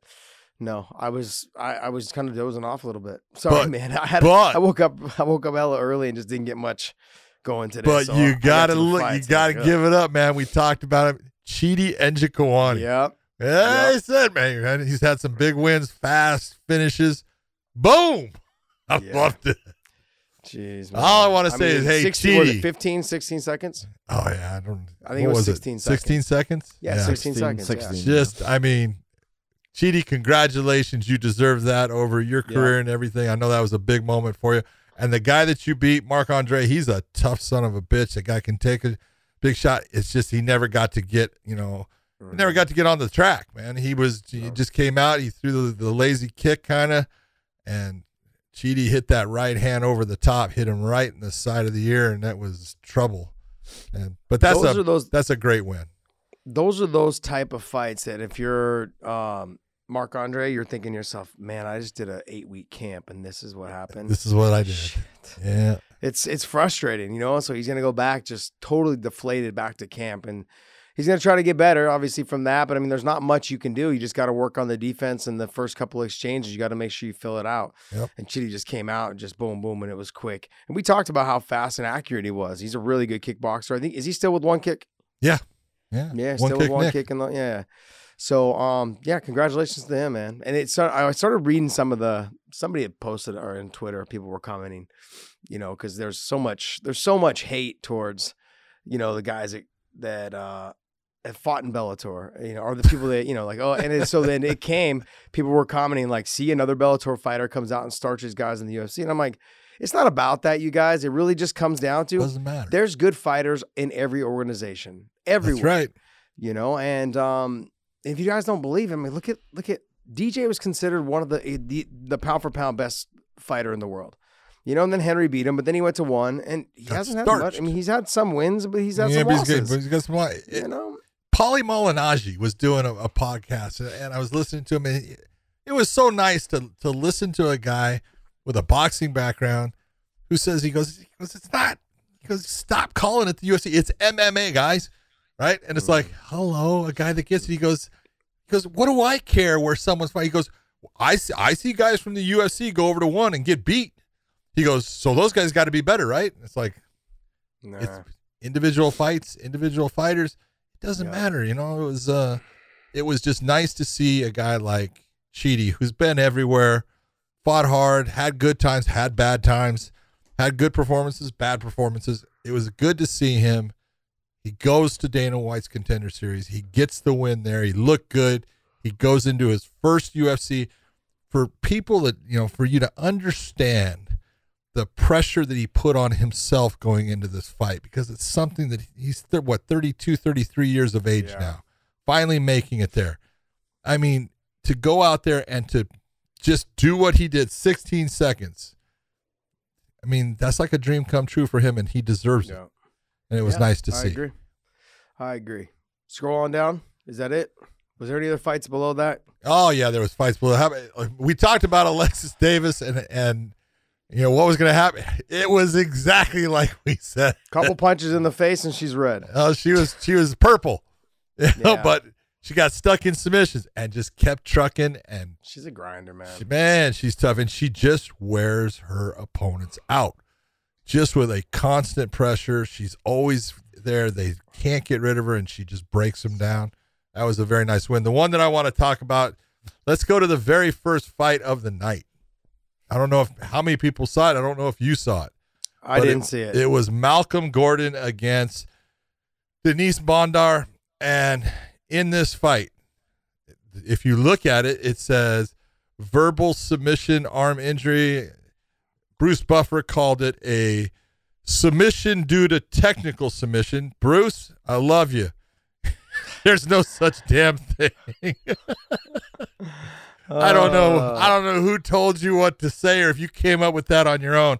no, I was kind of dozing off a little bit. Sorry, man. I woke up hella early and just didn't get much going today. But so you gotta give it up, man. We talked about it. Chidi Njokuani. Yep. Yeah. I said, man, he's had some big wins, fast finishes. Boom. I loved it. Jeez, man. All I want to say is, hey, 16, Chidi. Was it 15, 16 seconds? Oh yeah, I think it was 16 seconds. 16 seconds? Yeah, 16 seconds. 16. Yeah. Just, I mean, Chidi, congratulations. You deserve that over your career and everything. I know that was a big moment for you. And the guy that you beat, Marc-Andre, he's a tough son of a bitch. That guy can take a big shot. It's just he never got to get, on the track, man. He just came out. He threw the lazy kick kind of, and Chidi hit that right hand over the top, hit him right in the side of the ear, and that was trouble. But that's a great win. Those are those type of fights that if you're Marc-Andre, you're thinking to yourself, man, I just did an 8-week camp, and this is what happened. This is what I did. Shit. Yeah. It's frustrating, you know? So he's going to go back just totally deflated back to camp, and he's going to try to get better, obviously, from that. But, I mean, there's not much you can do. You just got to work on the defense and the first couple of exchanges. You got to make sure you fill it out. Yep. And Chidi just came out and just boom, boom, and it was quick. And we talked about how fast and accurate he was. He's a really good kickboxer. I think, is he still with one kick? Yeah. Yeah, yeah, still with one kick, So, congratulations to him, man. And I started reading somebody had posted, or on Twitter, people were commenting, you know, because there's so much hate towards, you know, the guys that have fought in Bellator, you know, or the people that, you know, like, oh, and so then it came, people were commenting like, see, another Bellator fighter comes out and starches guys in the UFC, and I'm like, it's not about that, you guys. It really just comes down to, doesn't matter. There's good fighters in every organization, everywhere. That's right. You know, and if you guys don't believe him, I mean, look at DJ was considered one of the pound for pound best fighter in the world. You know, and then Henry beat him, but then he went to one, and he hasn't had much. I mean, he's had some wins, but he's had some losses. He's got some, you know, Paulie Malignaggi was doing a podcast, and I was listening to him, and it was so nice to listen to a guy with a boxing background who says, he goes, it's not Because stop calling it the UFC. It's MMA, guys, right? And it's like, hello, a guy that gets it. He goes, what do I care where someone's fighting? He goes, I see guys from the UFC go over to one and get beat. He goes, so those guys got to be better, right? It's like, nah. It's individual fights, individual fighters. It doesn't matter, you know. It was just nice to see a guy like Chidi, who's been everywhere, fought hard, had good times, had bad times. Had good performances, bad performances. It was good to see him. He goes to Dana White's Contender Series. He gets the win there. He looked good. He goes into his first UFC. For people that, you know, for you to understand the pressure that he put on himself going into this fight, because it's something that he's, 32, 33 years of age now, finally making it there. I mean, to go out there and to just do what he did, 16 seconds, I mean, that's like a dream come true for him, and he deserves it. And it was nice to see. I agree. Scroll on down. Is that it? Was there any other fights below that? Oh, yeah, there was fights below. We talked about Alexis Davis and you know, what was going to happen. It was exactly like we said. Couple punches in the face, and she's red. Oh, she was purple, but she got stuck in submissions and just kept trucking. And she's a grinder, man. She's tough, and she just wears her opponents out, just with a constant pressure. She's always there. They can't get rid of her, and she just breaks them down. That was a very nice win. The one that I want to talk about. Let's go to the very first fight of the night. I don't know how many people saw it. I don't know if you saw it. I didn't see it. It was Malcolm Gordon against Denys Bondar, and in this fight, if you look at it, it says verbal submission arm injury. Bruce Buffer called it a submission due to technical submission. Bruce, I love you. There's no such damn thing. I don't know who told you what to say or if you came up with that on your own.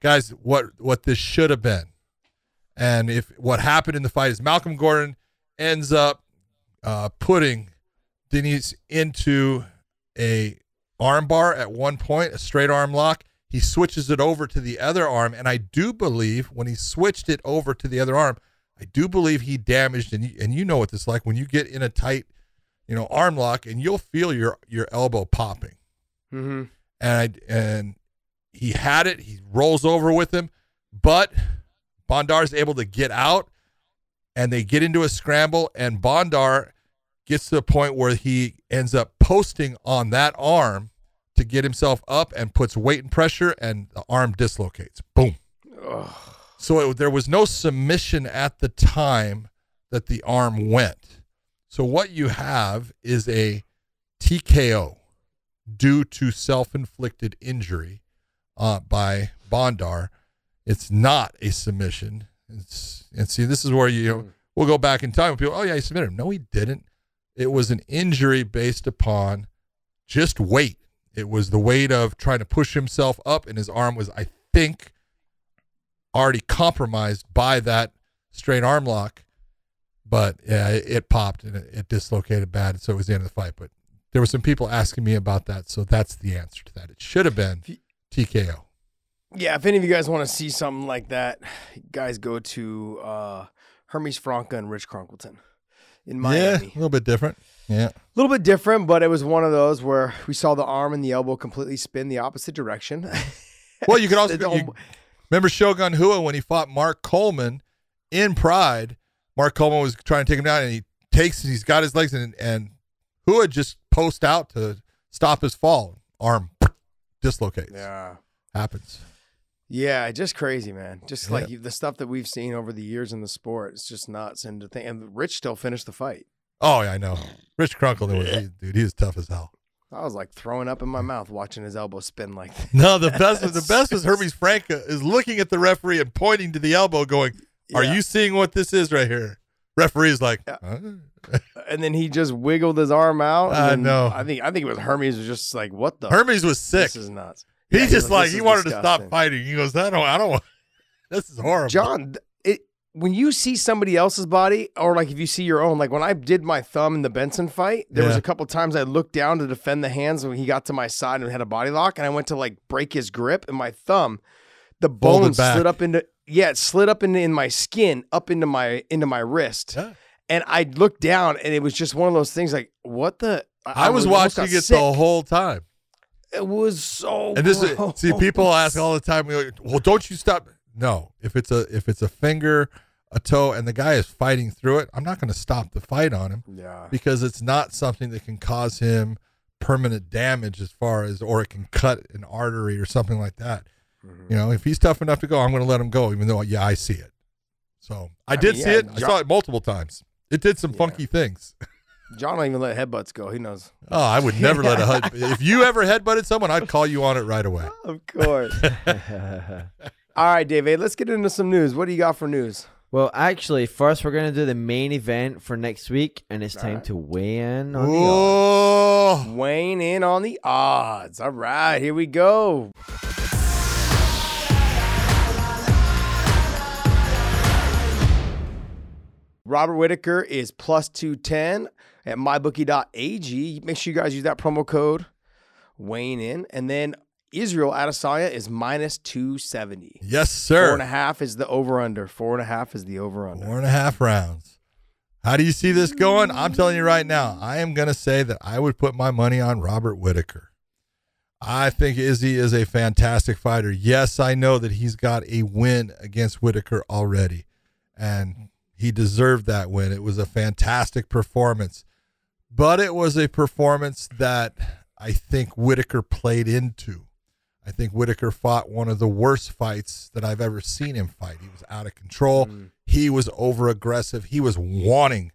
Guys, what this should have been. And if what happened in the fight is Malcolm Gordon ends up putting Denys into a arm bar at one point, a straight arm lock. He switches it over to the other arm, and I do believe when he switched it over to the other arm, I do believe he damaged, and you know what this is like when you get in a tight, you know, arm lock, and you'll feel your elbow popping. Mm-hmm. And he had it. He rolls over with him, but Bondar's able to get out, and they get into a scramble, and Bondar gets to the point where he ends up posting on that arm to get himself up and puts weight and pressure, and the arm dislocates. Boom. Ugh. So there was no submission at the time that the arm went. So what you have is a TKO due to self-inflicted injury by Bondar. It's not a submission. And see, this is where we'll go back in time with people. Oh, yeah, he submitted him. No, he didn't. It was an injury based upon just weight. It was the weight of trying to push himself up, and his arm was, I think, already compromised by that straight arm lock. But yeah, it popped and it dislocated bad, so it was the end of the fight. But there were some people asking me about that, so that's the answer to that. It should have been TKO. Yeah, if any of you guys want to see something like that, guys, go to Hermes Franca and Rich Crunkleton in Miami. Yeah, a little bit different. Yeah, a little bit different, but it was one of those where we saw the arm and the elbow completely spin the opposite direction. Well, you could also remember Shogun Hua when he fought Mark Coleman in Pride. Mark Coleman was trying to take him down, and he's got his legs, and Hua just posts out to stop his fall. Arm dislocates. Yeah, happens. Yeah, just crazy, man. Just like the stuff that we've seen over the years in the sport, it's just nuts. And Rich still finished the fight. Oh, yeah, I know. Rich Crunkle, dude, he was tough as hell. I was like throwing up in my mouth watching his elbow spin like that. No, the best was Hermes Franca is looking at the referee and pointing to the elbow going, are you seeing what this is right here? Referee's like, huh? And then he just wiggled his arm out. I know. I think it was Hermes was just like, what the? Hermes was sick. This is nuts. Yeah, he just like, he wanted disgusting. To stop fighting. He goes, I don't want, this is horrible. John, when you see somebody else's body, or like if you see your own, like when I did my thumb in the Benson fight, there was a couple times I looked down to defend the hands when he got to my side and had a body lock, and I went to like break his grip, and my thumb, the bone stood up into, Yeah, it slid up in my skin, up into my wrist. Yeah. And I looked down, and it was just one of those things like, what the? I was watching it the whole time. It was so gross. And see, people ask all the time, well, don't you stop? No, if it's a finger, a toe, and the guy is fighting through it, I'm not going to stop the fight on him. Yeah. Because it's not something that can cause him permanent damage as far as, or it can cut an artery or something like that. Mm-hmm. You know, if he's tough enough to go, I'm going to let him go, even though, yeah, I see it. So I did see it. I saw it multiple times. It did some funky things. John don't even let headbutts go. He knows. Oh, I would never let a headbutt. If you ever headbutted someone, I'd call you on it right away. Of course. All right, David, let's get into some news. What do you got for news? Well, actually, first we're going to do the main event for next week, and it's time to weigh in on the odds. Weighing in on the odds. All right, here we go. Robert Whitaker is plus 210 at mybookie.ag. Make sure you guys use that promo code, weighing in. And then Israel Adesanya is minus 270. Yes, sir. 4.5 is the over-under. 4.5 is the over-under. 4.5 rounds. How do you see this going? I'm telling you right now, I am going to say that I would put my money on Robert Whitaker. I think Izzy is a fantastic fighter. Yes, I know that he's got a win against Whitaker already. And he deserved that win. It was a fantastic performance, but it was a performance that I think Whitaker played into. I think Whitaker fought one of the worst fights that I've ever seen him fight. He was out of control. He was over aggressive. He was wanting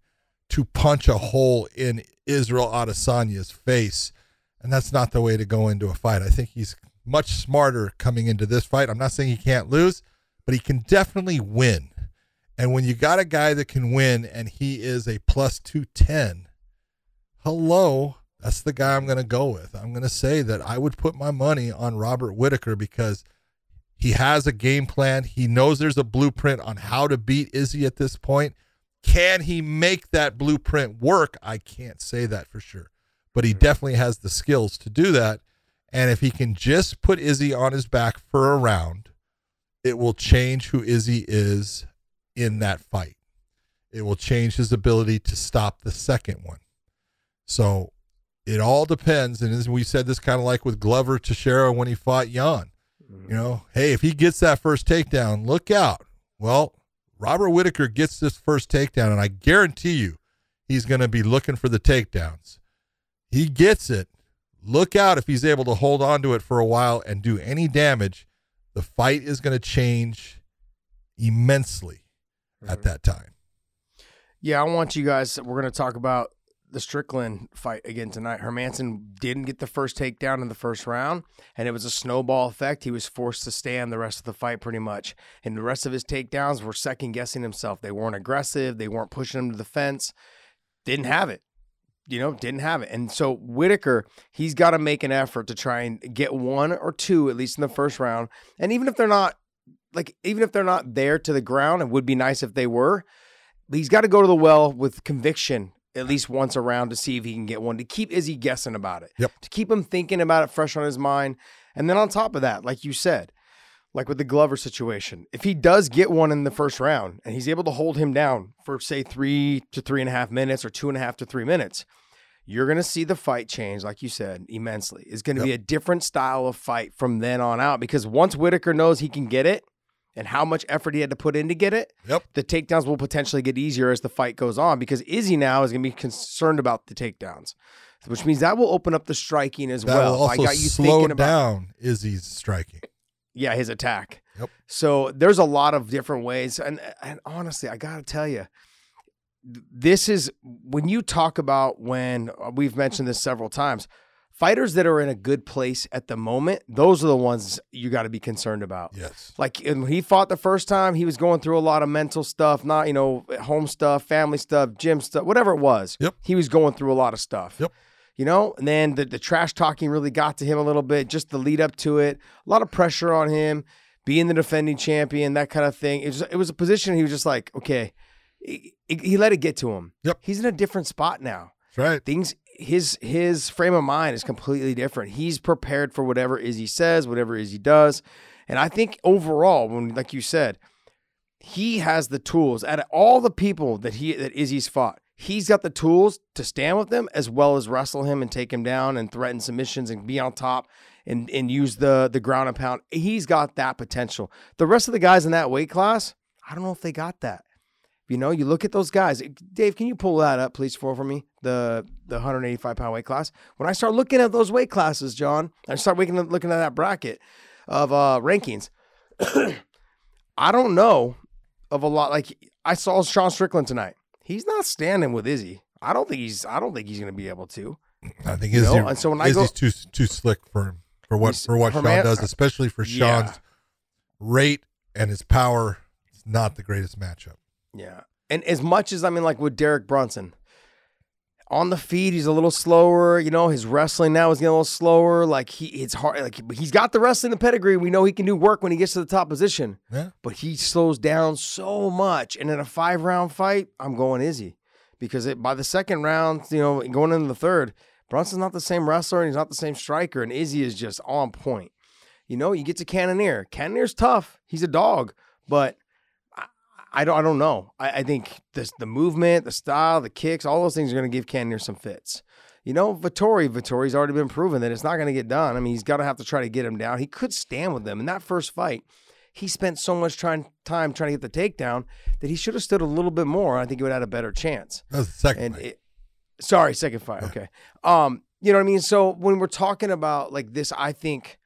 to punch a hole in Israel Adesanya's face. And that's not the way to go into a fight. I think he's much smarter coming into this fight. I'm not saying he can't lose, but he can definitely win. And when you got a guy that can win and he is a plus 210, hello, that's the guy I'm going to go with. I'm going to say that I would put my money on Robert Whitaker because he has a game plan. He knows there's a blueprint on how to beat Izzy at this point. Can he make that blueprint work? I can't say that for sure, but he definitely has the skills to do that. And if he can just put Izzy on his back for a round, it will change who Izzy is in that fight. It will change his ability to stop the second one. So it all depends. And as we said, this kind of like with Glover Teixeira when he fought Jan, you know, hey, if he gets that first takedown, look out. Well, Robert Whitaker gets this first takedown, and I guarantee you he's going to be looking for the takedowns. He gets it. Look out if he's able to hold on to it for a while and do any damage. The fight is going to change immensely at that time. Yeah, I want you guys, we're going to talk about the Strickland fight again tonight. Hermansson didn't get the first takedown in the first round, and it was a snowball effect. He was forced to stand the rest of the fight pretty much, and the rest of his takedowns were second-guessing himself. They weren't aggressive. They weren't pushing him to the fence. Didn't have it. You know, didn't have it. And so Whitaker, he's got to make an effort to try and get one or two, at least in the first round. And even if they're not there to the ground, it would be nice if they were. But he's got to go to the well with conviction at least once around to see if he can get one, to keep Izzy guessing about it, to keep him thinking about it fresh on his mind. And then on top of that, like you said, like with the Glover situation, if he does get one in the first round and he's able to hold him down for, say, 3 to 3.5 minutes or 2.5 to 3 minutes, you're going to see the fight change, like you said, immensely. It's going to be a different style of fight from then on out, because once Whitaker knows he can get it, and how much effort he had to put in to get it, the takedowns will potentially get easier as the fight goes on, because Izzy now is going to be concerned about the takedowns, which means that will open up the striking as well. Will also slow down Izzy's striking. Yeah, his attack. So there's a lot of different ways. And honestly, I got to tell you, this is when you talk about, when we've mentioned this several times, fighters that are in a good place at the moment, those are the ones you got to be concerned about. Yes. Like when he fought the first time, he was going through a lot of mental stuff, not, you know, home stuff, family stuff, gym stuff, whatever it was. He was going through a lot of stuff. You know, and then the trash talking really got to him a little bit, just the lead up to it. A lot of pressure on him, being the defending champion, that kind of thing. It was a position he was just like, okay, he let it get to him. He's in a different spot now. That's right. His frame of mind is completely different. He's prepared for whatever Izzy says, whatever Izzy does. And I think overall, when, like you said, he has the tools. Out of all the people that Izzy's fought, he's got the tools to stand with him as well as wrestle him and take him down and threaten submissions and be on top and use the ground and pound. He's got that potential. The rest of the guys in that weight class, I don't know if they got that. You know, you look at those guys. Dave, can you pull that up, please, for me? The 185-pound weight class. When I start looking at those weight classes, John, I start looking at that bracket of rankings. I don't know of a lot. Like, I saw Sean Strickland tonight. He's not standing with Izzy. I don't think he's going to be able to. I think Izzy, and so when Izzy's too slick for what Sean does, especially for Sean's rate and his power. It's not the greatest matchup. Yeah. And as much as, I mean, like with Derek Brunson, on the feet, he's a little slower. You know, his wrestling now is getting a little slower. Like, it's hard. Like, he's got the wrestling pedigree. We know he can do work when he gets to the top position. Yeah. But he slows down so much. And in a 5-round fight, I'm going Izzy. Because by the second round, you know, going into the third, Brunson's not the same wrestler and he's not the same striker. And Izzy is just on point. You know, you get to Cannonier. Cannonier's tough. He's a dog. But I don't know. I think the movement, the style, the kicks, all those things are going to give Cannonier some fits. You know, Vittori's already been proven that it's not going to get done. I mean, he's going to have to try to get him down. He could stand with them. In that first fight, he spent so much time trying to get the takedown that he should have stood a little bit more. I think he would have had a better chance. That was the second fight. Second fight. Okay. You know what I mean? So when we're talking about like this, I think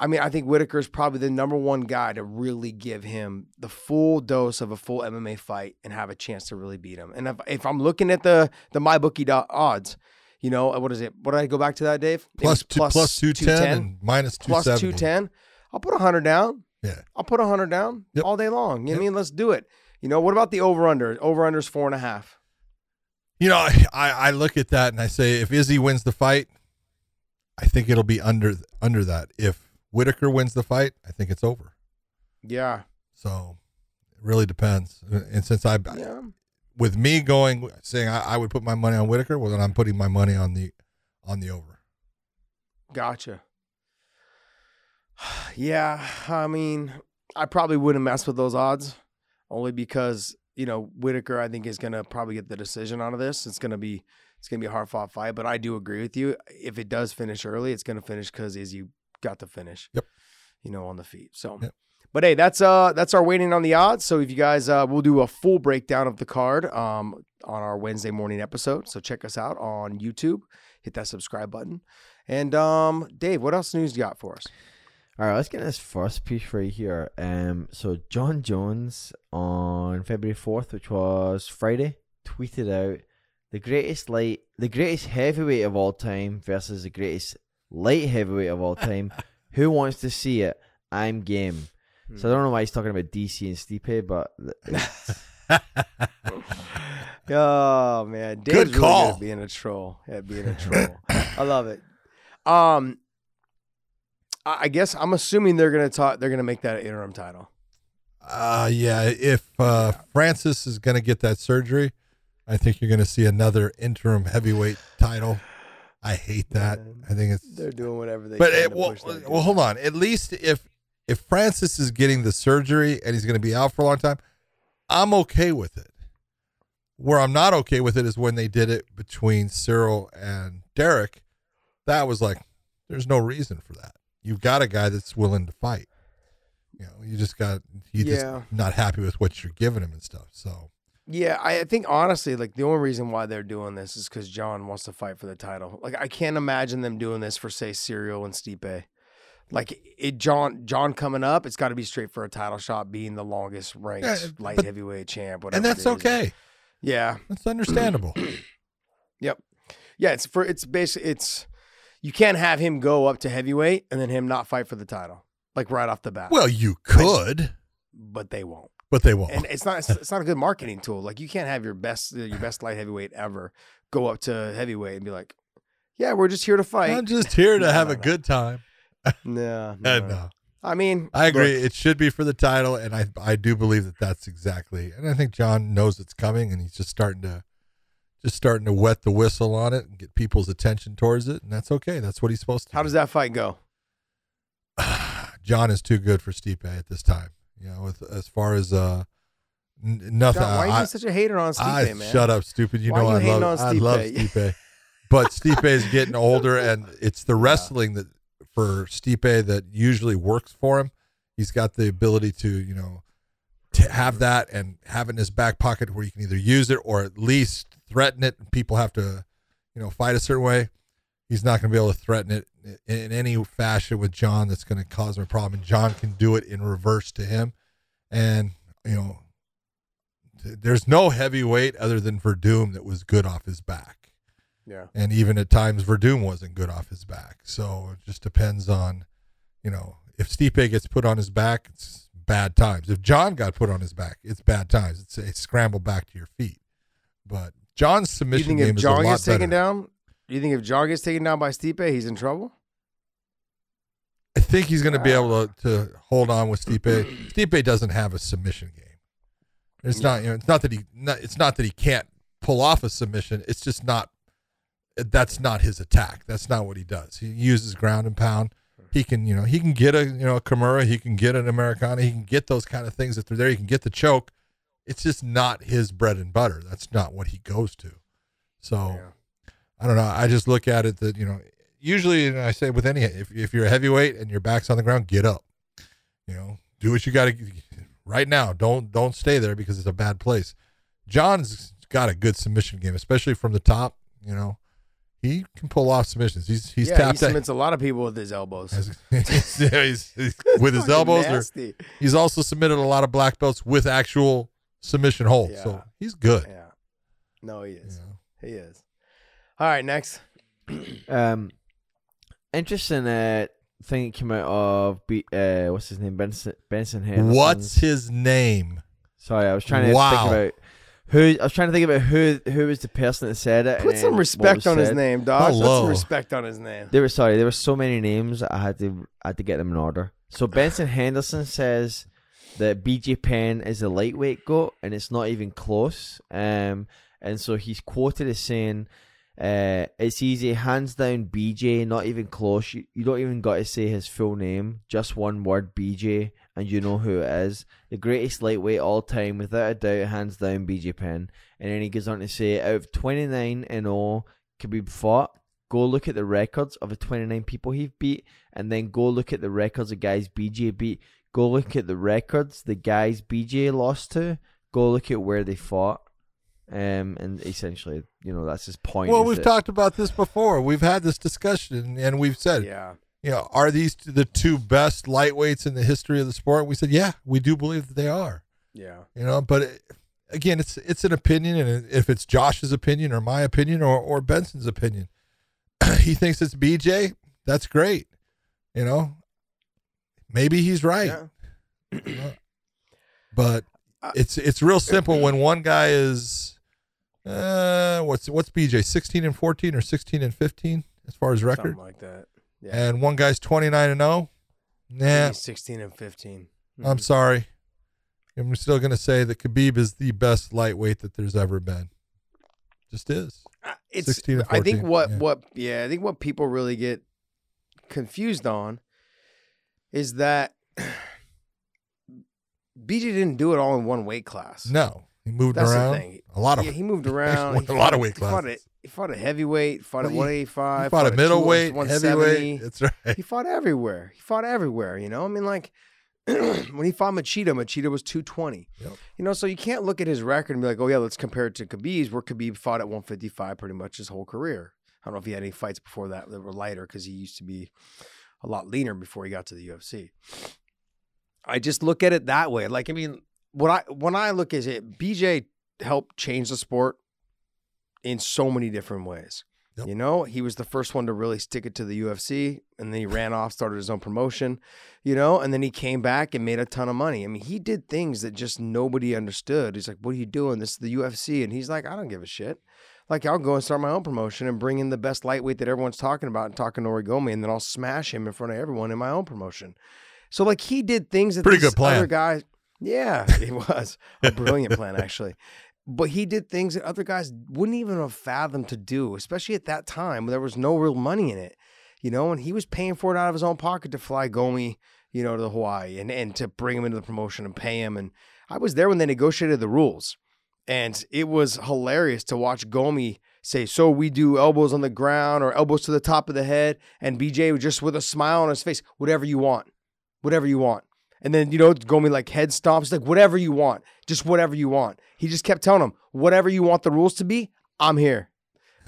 Whitaker is probably the number one guy to really give him the full dose of a full MMA fight and have a chance to really beat him. And if I'm looking at the MyBookie odds, you know, what is it? What did I go back to that, Dave? Plus 210 and minus 270. Plus 210. I'll put 100 down. Yeah. I'll put 100 down all day long. You know what I mean? Let's do it. You know, what about the over-under? Over-under is 4.5. You know, I look at that and I say, if Izzy wins the fight, I think it'll be under that. If Whitaker wins the fight, I think it's over. Yeah. So it really depends. And since with me saying I would put my money on Whitaker, well then I'm putting my money on the over. Gotcha. Yeah, I mean, I probably wouldn't mess with those odds, only because, you know, Whitaker I think is gonna probably get the decision out of this. It's going to be a hard-fought fight, but I do agree with you. If it does finish early, it's going to finish because Izzy got the finish, you know, on the feet. So, But, hey, that's our waiting on the odds. So if you guys we'll do a full breakdown of the card on our Wednesday morning episode. So check us out on YouTube. Hit that subscribe button. And, Dave, what else news you got for us? All right, let's get this first piece right here. So John Jones on February 4th, which was Friday, tweeted out, the greatest heavyweight of all time versus the greatest light heavyweight of all time. Who wants to see it? I'm game. So I don't know why he's talking about DC and Stipe, but oh man, Dave's good call. Really good at being a troll. I love it. I guess I'm assuming they're gonna make that an interim title. If Francis is gonna get that surgery, I think you're going to see another interim heavyweight title. I hate that. I think they're doing whatever they can. Well, hold on. At least if Francis is getting the surgery and he's going to be out for a long time, I'm okay with it. Where I'm not okay with it is when they did it between Cyril and Derek. That was like, there's no reason for that. You've got a guy that's willing to fight. You know, just not happy with what you're giving him and stuff. So. Yeah, I think honestly, like the only reason why they're doing this is because John wants to fight for the title. Like I can't imagine them doing this for say Cyril and Stipe. Like John coming up, it's got to be straight for a title shot, being the longest ranked heavyweight champ. Whatever, and that's okay. Yeah, that's understandable. Yep. Yeah, you can't have him go up to heavyweight and then him not fight for the title like right off the bat. Well, you could, but they won't. And it's not a good marketing tool. Like you can't have your best light heavyweight ever go up to heavyweight and be like, yeah, we're just here to fight. I'm just here to have a good time. No. I mean, I agree. It should be for the title. And I do believe that that's exactly. And I think John knows it's coming and he's just starting to wet the whistle on it and get people's attention towards it. And that's okay. That's what he's supposed to do. How does that fight go? John is too good for Stipe at this time. You know, with, as far as nothing. God, why are you such a hater on Stipe, man? Shut up, stupid. You know I love Stipe. But Stipe is getting older, and it's the wrestling that for Stipe that usually works for him. He's got the ability to, you know, to have that and have it in his back pocket where you can either use it or at least threaten it. People have to, you know, fight a certain way. He's not going to be able to threaten it in any fashion with John that's going to cause him a problem. And John can do it in reverse to him. And, you know, there's no heavyweight other than Verdum that was good off his back. Yeah. And even at times Verdum wasn't good off his back. So it just depends on, you know, if Stipe gets put on his back, it's bad times. If John got put on his back, it's bad times. It's scramble back to your feet. But John's submission game is a lot better. You think if John gets taken down? Do you think if John gets taken down by Stipe, he's in trouble? I think he's going to be able to hold on with Stipe. Stipe doesn't have a submission game. It's not, you know, it's not that he can't pull off a submission. It's just not. That's not his attack. That's not what he does. He uses ground and pound. He can, you know, he can get a, you know, a Kimura. He can get an Americana. He can get those kind of things that they're there. He can get the choke. It's just not his bread and butter. That's not what he goes to. So. Yeah. I don't know. I just look at it that, you know, usually, and I say with any, if you're a heavyweight and your back's on the ground, get up, you know, do what you got to right now. Don't stay there because it's a bad place. John's got a good submission game, especially from the top. You know, he can pull off submissions. He's tapped. He submits a lot of people with his elbows. He's with his elbows. Or, he's also submitted a lot of black belts with actual submission holds. Yeah. So he's good. Yeah. No, he is. You know? He is. All right, next. Interesting thing that came out of what's his name, Benson here. What's his name? Sorry, I was trying to think about who. I was trying to think about who was the person that said it. Put some respect on his name, dog. Put some respect on his name. There were so many names that I had to get them in order. So Benson Henderson says that BJ Penn is a lightweight goat, and it's not even close. And so he's quoted as saying, it's easy, hands down, BJ, not even close. You don't even got to say his full name, just one word, BJ, and you know who it is. The greatest lightweight all time, without a doubt, hands down, BJ Penn. And then he goes on to say, out of 29 and all Khabib fought, go look at the records of the 29 people he beat, and then go look at the records of guys BJ beat. Go look at the records the guys BJ lost to, go look at where they fought. And essentially, you know, that's his point. Well, we've talked about this before. We've had this discussion, and we've said, you know, are these the two best lightweights in the history of the sport? We said, yeah, we do believe that they are. Yeah, you know, but again, it's an opinion, and if it's Josh's opinion or my opinion or Benson's opinion, he thinks it's BJ. That's great. You know, maybe he's right, you know, but. It's real simple when one guy is what's BJ 16-14 or 16-15 as far as record, something like that. Yeah. And one guy's 29-0. Nah, 16-15. I'm sorry, I'm still gonna say that Khabib is the best lightweight that there's ever been. Just is. It's 16-14. I think what people really get confused on is that. BJ didn't do it all in one weight class. No, he moved around. That's the thing. A lot of he moved around. He fought a lot of weight classes. He fought a heavyweight, fought at 185, fought a middleweight, heavyweight. That's right. He fought everywhere. You know, I mean, like when he fought Machida was 220. Yep. You know, so you can't look at his record and be like, oh yeah, let's compare it to Khabib's, where Khabib fought at 155 pretty much his whole career. I don't know if he had any fights before that that were lighter because he used to be a lot leaner before he got to the UFC. I just look at it that way. Like, I mean, when I look at it, BJ helped change the sport in so many different ways. Yep. You know, he was the first one to really stick it to the UFC, and then he ran off, started his own promotion, you know, and then he came back and made a ton of money. I mean, he did things that just nobody understood. He's like, what are you doing? This is the UFC. And he's like, I don't give a shit. Like, I'll go and start my own promotion and bring in the best lightweight that everyone's talking about and Takanori Gomi, and then I'll smash him in front of everyone in my own promotion. So, like, he did things that these other guys... Yeah, it was a brilliant plan, actually. But he did things that other guys wouldn't even have fathomed to do, especially at that time. There was no real money in it, you know, and he was paying for it out of his own pocket to fly Gomi, you know, to Hawaii and to bring him into the promotion and pay him. And I was there when they negotiated the rules. And it was hilarious to watch Gomi say, so we do elbows on the ground or elbows to the top of the head. And BJ just with a smile on his face, whatever you want, whatever you want. And then, you know, Gomi like head stomps, like whatever you want, just whatever you want. He just kept telling him, whatever you want the rules to be, I'm here.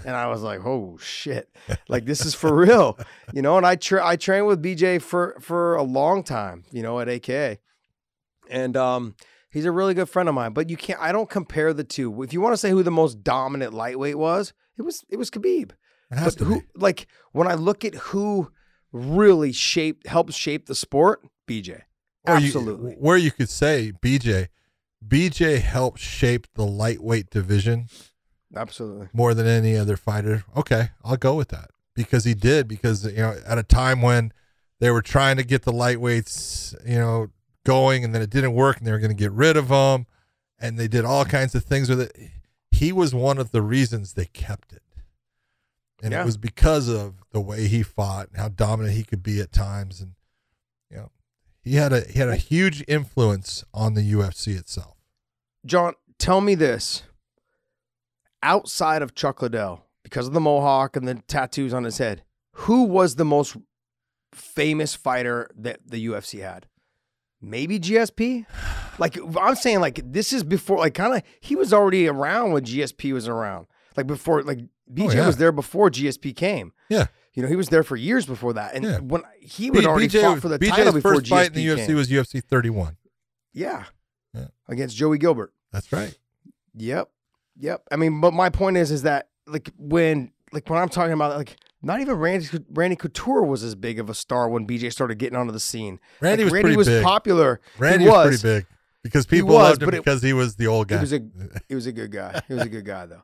And I was like, oh shit, like this is for real, you know? And I trained with BJ for a long time, you know, at AKA. And, he's a really good friend of mine, but you can't, I don't compare the two. If you want to say who the most dominant lightweight was, it was Khabib. But who, like when I look at who really helped shape the sport, BJ. Absolutely. Where you could say BJ helped shape the lightweight division. Absolutely. More than any other fighter. Okay. I'll go with that because he did, because, you know, at a time when they were trying to get the lightweights, you know, going, and then it didn't work and they were going to get rid of him, and they did all kinds of things with it. He was one of the reasons they kept it. And yeah, it was because of the way he fought and how dominant he could be at times. And, you know, he had a huge influence on the UFC itself. John, tell me this. Outside of Chuck Liddell, because of the mohawk and the tattoos on his head, who was the most famous fighter that the UFC had? Maybe GSP? Like, I'm saying, like, this is before, like, kind of, he was already around when GSP was around. Like, before, like, BJ was there before GSP came. Yeah. You know, he was there for years before that. And when he would already fought for the title before GSP came. BJ's first fight in the UFC was UFC 31. Yeah. Against Joey Gilbert. That's right. Yep. I mean, but my point is that, like, when I'm talking about, like, not even Randy Couture was as big of a star when BJ started getting onto the scene. Randy was pretty big. Popular. Randy was pretty big because people loved him because he was the old guy. He was a good guy. He was a good guy, though.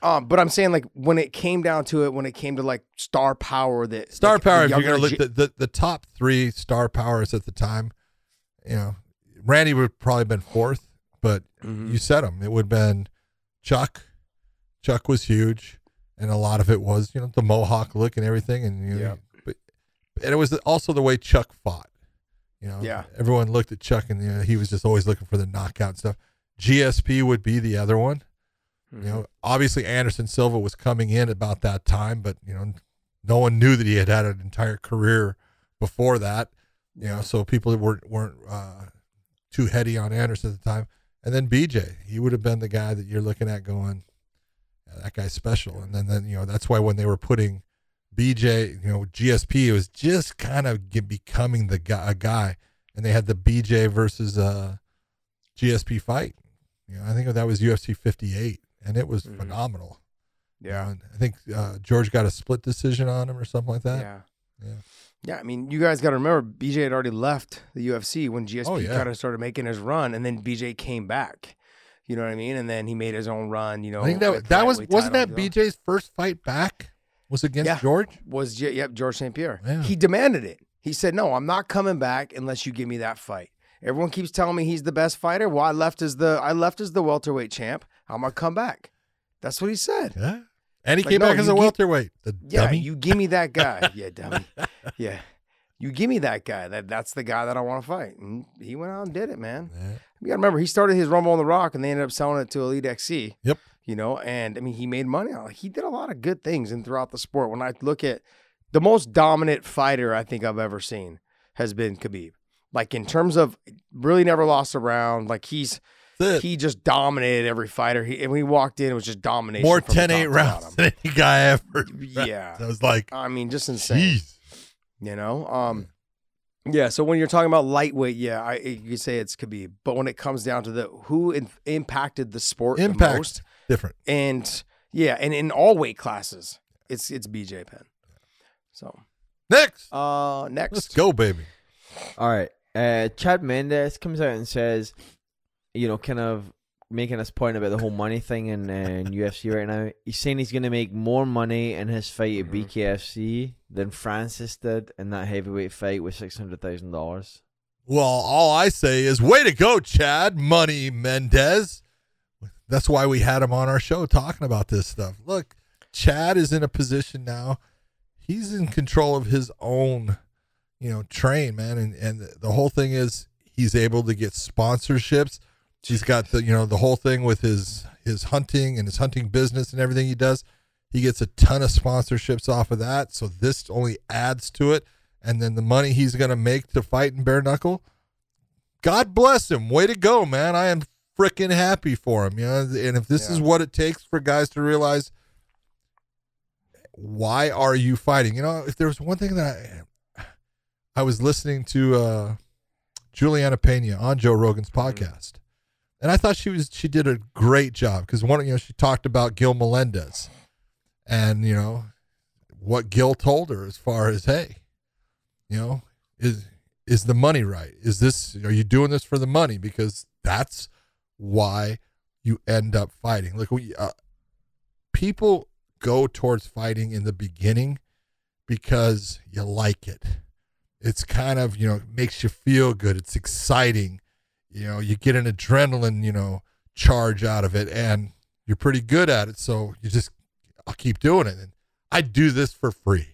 But I'm saying, like, when it came to like star power, that star power. If you're gonna look at the top three star powers at the time, you know, Randy would have probably been fourth, but you said him. It would have been Chuck. Chuck was huge. And a lot of it was, you know, the mohawk look and everything, and you know, but it was also the way Chuck fought. You know, everyone looked at Chuck, and you know, he was just always looking for the knockout and stuff. GSP would be the other one. You know, obviously Anderson Silva was coming in about that time, but you know, no one knew that he had had an entire career before that. You know, so people weren't too heady on Anderson at the time. And then BJ, he would have been the guy that you're looking at going, that guy's special. And then, you know, that's why when they were putting BJ, you know, GSP, it was just kind of becoming a guy. And they had the BJ versus GSP fight. You know, I think that was UFC 58, and it was phenomenal. Yeah. You know, I think George got a split decision on him or something like that. Yeah. I mean, you guys got to remember, BJ had already left the UFC when GSP kind of started making his run, and then BJ came back. You know what I mean? And then he made his own run, you know. I think wasn't that BJ's first fight back was against George? Georges St-Pierre. Yeah. He demanded it. He said, no, I'm not coming back unless you give me that fight. Everyone keeps telling me he's the best fighter. Well, I left as the welterweight champ. I'm going to come back. That's what he said. Yeah. And he came back as a welterweight. The dummy. You give me that guy. Yeah, dummy. Yeah. You give me that guy. That's the guy that I want to fight. And he went out and did it, man. Yeah. You got to remember, he started his Rumble on the Rock, and they ended up selling it to Elite XC. Yep. You know, and I mean, he made money on it. He did a lot of good things and throughout the sport. When I look at the most dominant fighter I think I've ever seen has been Khabib. Like, in terms of really never lost a round. Like, he just dominated every fighter. When he walked in, it was just domination. More 10-8 rounds than any guy ever. Yeah. I was like, I mean, just insane. Jeez. You know, so when you're talking about lightweight, you could say it's Khabib, but when it comes down to who impacted the sport the most, different, and in all weight classes, it's BJ Penn. So next, let's go, baby. All right, Chad Mendes comes out and says, you know, kind of making this point about the whole money thing in UFC right now. He's saying he's going to make more money in his fight at BKFC than Francis did in that heavyweight fight with $600,000. Well, all I say is, way to go, Chad Money Mendes. That's why we had him on our show talking about this stuff. Look, Chad is in a position now. He's in control of his own you know, train, man. And the whole thing is he's able to get sponsorships. He's got the, you know, the whole thing with his hunting and his hunting business and everything he does. He gets a ton of sponsorships off of that. So this only adds to it. And then the money he's going to make to fight in bare knuckle, God bless him. Way to go, man. I am freaking happy for him. You know, and if this is what it takes for guys to realize, why are you fighting? You know, if there was one thing that I was listening to Juliana Pena on Joe Rogan's podcast, and I thought she did a great job, because one, you know, she talked about Gil Melendez and, you know, what Gil told her as far as, hey, you know, is the money right? Is this, are you doing this for the money? Because that's why you end up fighting. Look, people go towards fighting in the beginning because you like it. It's kind of, you know, makes you feel good. It's exciting. You know, you get an adrenaline, you know, charge out of it, and you're pretty good at it. So you just, I'll keep doing it. And I do this for free.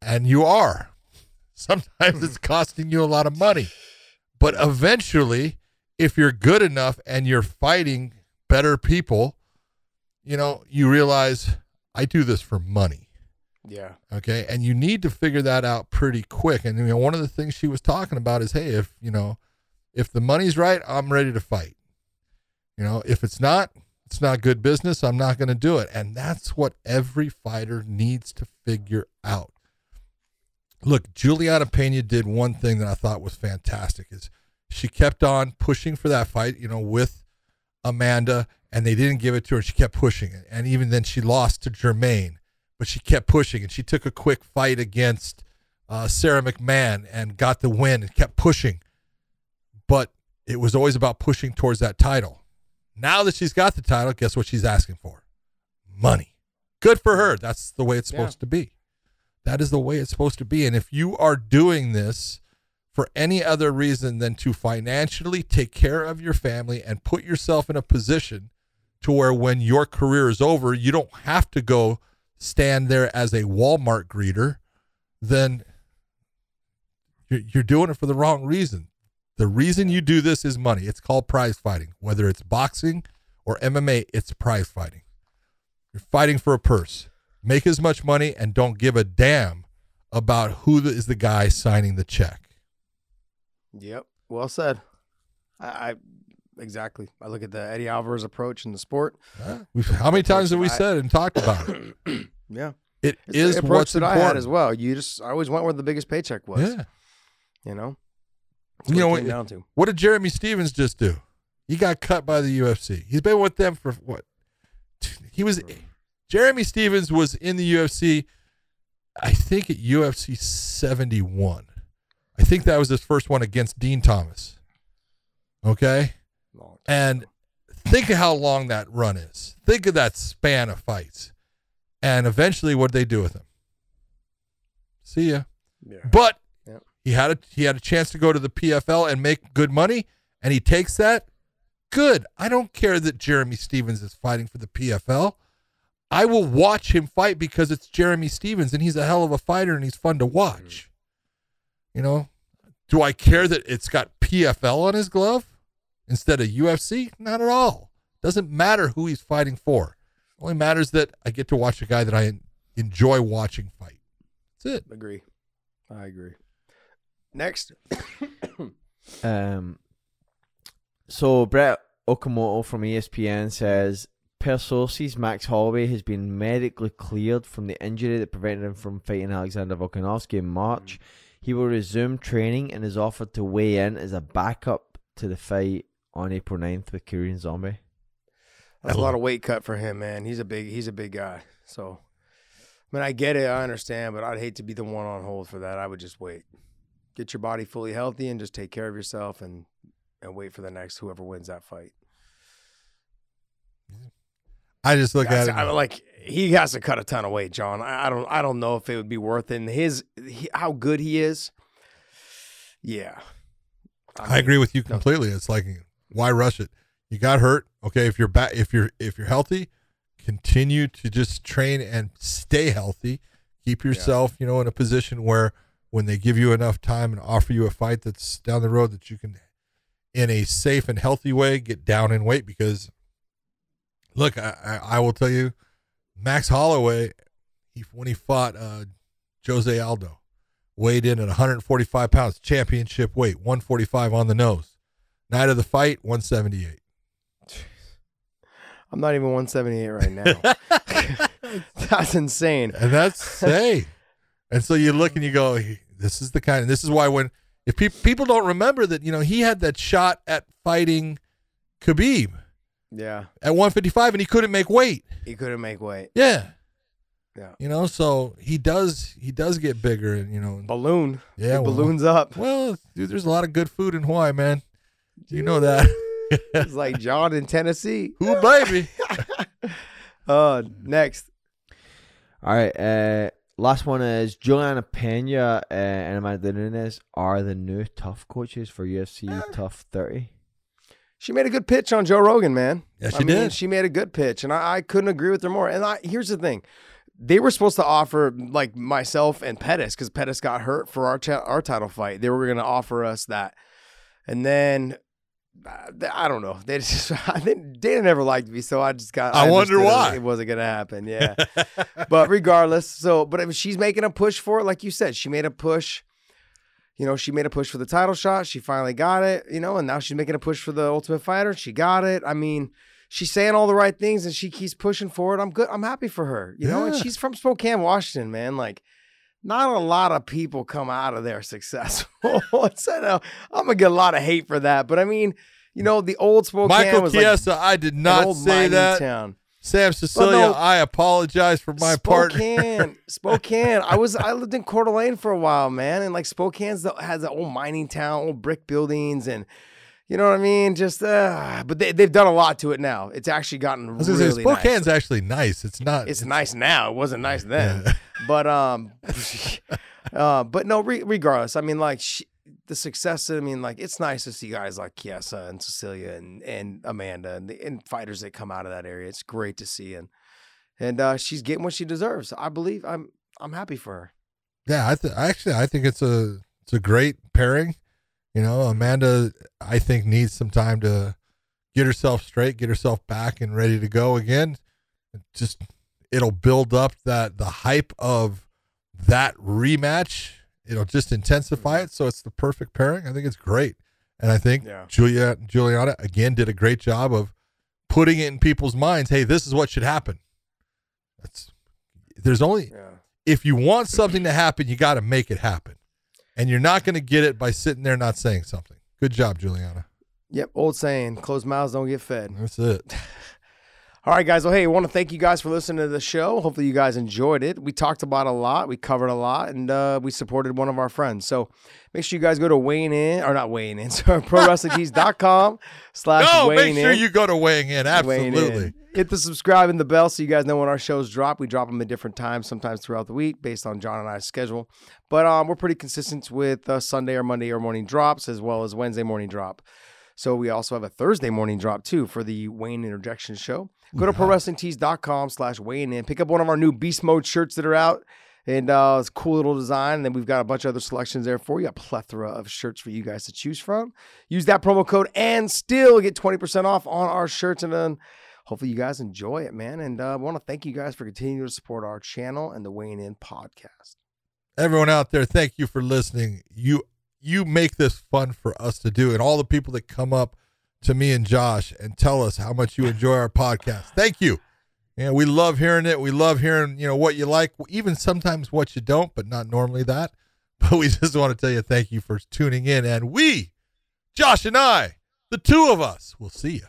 And you are. Sometimes it's costing you a lot of money, but eventually, if you're good enough and you're fighting better people, you know, you realize I do this for money. Yeah. Okay. And you need to figure that out pretty quick. And, you know, one of the things she was talking about is, hey, if, you know, if the money's right, I'm ready to fight. You know, if it's not, it's not good business. I'm not going to do it. And that's what every fighter needs to figure out. Look, Juliana Pena did one thing that I thought was fantastic, is she kept on pushing for that fight, you know, with Amanda, and they didn't give it to her. She kept pushing it. And even then she lost to Germaine, but she kept pushing, and she took a quick fight against Sarah McMahon and got the win and kept pushing. But it was always about pushing towards that title. Now that she's got the title, guess what she's asking for? Money. Good for her. That's the way it's supposed to be. That is the way it's supposed to be. And if you are doing this for any other reason than to financially take care of your family and put yourself in a position to where when your career is over, you don't have to go stand there as a Walmart greeter, then you're doing it for the wrong reason. The reason you do this is money. It's called prize fighting. Whether it's boxing or MMA, it's prize fighting. You're fighting for a purse. Make as much money and don't give a damn about who is the guy signing the check. Yep. Well said. I exactly. I look at the Eddie Alvarez approach in the sport. How many times have we said and talked about it? Yeah. It's is the approach what's that important. I had as well. I always went where the biggest paycheck was. Yeah. You know? You know what? What did Jeremy Stevens just do? He got cut by the UFC. He's been with them for what? Jeremy Stevens was in the UFC, I think at UFC 71. I think that was his first one against Dean Thomas. Okay? And think of how long that run is. Think of that span of fights. And eventually, what'd they do with him? See ya. Yeah. But he had a chance to go to the PFL and make good money, and he takes that. Good. I don't care that Jeremy Stevens is fighting for the PFL. I will watch him fight because it's Jeremy Stevens, and he's a hell of a fighter, and he's fun to watch. You know, do I care that it's got PFL on his glove instead of UFC? Not at all. Doesn't matter who he's fighting for. Only matters that I get to watch a guy that I enjoy watching fight. That's it. I agree. Next. So Brett Okamoto from ESPN says, per sources, Max Holloway has been medically cleared from the injury that prevented him from fighting Alexander Volkanovski in March. He will resume training and is offered to weigh in as a backup to the fight on April 9th with Korean Zombie. That's a lot of weight cut for him, man. He's a big guy. So, I mean, I get it. I understand, but I'd hate to be the one on hold for that. I would just wait. Get your body fully healthy and just take care of yourself and wait for the next whoever wins that fight. I just look at it. I'm like, he has to cut a ton of weight, John. I don't know if it would be worth it. And how good he is. Yeah. I mean, agree with you completely. It's like, why rush it? You got hurt. Okay. If you're healthy, continue to just train and stay healthy. Keep yourself, in a position where when they give you enough time and offer you a fight that's down the road that you can, in a safe and healthy way, get down in weight. Because look, I will tell you, Max Holloway, when he fought Jose Aldo, weighed in at 145 pounds, championship weight, 145 on the nose. Night of the fight, 178. Jeez. I'm not even 178 right now. That's insane. And that's, hey. And so you look and you go, this is the kind of, this is why when, if people don't remember that, you know, he had that shot at fighting Khabib. Yeah. At 155, and he couldn't make weight. He couldn't make weight. Yeah. Yeah. You know, so he does get bigger, and you know, balloon. Yeah. Well, balloons up. Well, dude, there's a lot of good food in Hawaii, man. You know that. It's like John in Tennessee. Who baby? Next. All right. Last one is Juliana Pena and Amanda Nunes are the new tough coaches for UFC Tough 30. She made a good pitch on Joe Rogan, man. Yeah, I mean, she made a good pitch, and I couldn't agree with her more. And here's the thing. They were supposed to offer, like myself and Pettis, because Pettis got hurt for our title fight. They were going to offer us that. And then, I don't know. Dana never liked me, so I just got. I wonder why. It wasn't going to happen, yeah. But regardless, but she's making a push for it. Like you said, she made a push. You know, she made a push for the title shot. She finally got it, you know, and now she's making a push for the Ultimate Fighter. She got it. I mean, she's saying all the right things, and she keeps pushing forward. I'm good. I'm happy for her, you know, and she's from Spokane, Washington, man. Like, not a lot of people come out of there successful. So I'm going to get a lot of hate for that. But, I mean, you know, the old Spokane Michael was Chiesa, like, I did not say that. Town. Sam Cecilia, no, I apologize for my partner. Spokane. I lived in Coeur d'Alene for a while, man. And like Spokane's has the old mining town, old brick buildings, and you know what I mean? Just but they've done a lot to it now. It's actually gotten really nice. Spokane's actually nice. It's not it's nice now. It wasn't nice then. Yeah. But regardless, I mean, like the success, I mean, like it's nice to see guys like Chiesa and Cecilia and Amanda and fighters that come out of that area. It's great to see, and she's getting what she deserves. I believe I'm happy for her. Yeah, I think it's a great pairing. You know, Amanda, I think, needs some time to get herself straight, get herself back and ready to go again. Just it'll build up the hype of that rematch. It'll just intensify it, so it's the perfect pairing. I think it's great, and I think Juliana again did a great job of putting it in people's minds. Hey, this is what should happen. If you want something to happen, you got to make it happen, and you're not going to get it by sitting there not saying something. Good job, Juliana. Yep, old saying: closed mouths don't get fed. That's it. All right, guys. Well, hey, I want to thank you guys for listening to the show. Hopefully you guys enjoyed it. We talked about a lot. We covered a lot, and we supported one of our friends. So make sure you guys go to ProWrestlingTees.com/WeighingIn. No, make sure you go to Weighing In. Absolutely. Hit the subscribe and the bell so you guys know when our shows drop. We drop them at different times, sometimes throughout the week, based on John and I's schedule. But we're pretty consistent with Sunday or Monday or morning drops, as well as Wednesday morning drop. So we also have a Thursday morning drop, too, for the Wayne Interjection Show. Go to ProWrestlingTees.com/Wayne and pick up one of our new Beast Mode shirts that are out. And it's a cool little design. And then we've got a bunch of other selections there for you. A plethora of shirts for you guys to choose from. Use that promo code and still get 20% off on our shirts. And then hopefully you guys enjoy it, man. And I want to thank you guys for continuing to support our channel and the Weighing In podcast. Everyone out there, thank you for listening. You make this fun for us to do, and all the people that come up to me and Josh and tell us how much you enjoy our podcast. Thank you. And we love hearing it. We love hearing, you know, what you like, even sometimes what you don't, but not normally that. But we just want to tell you thank you for tuning in. And we, Josh and I, the two of us, will see you.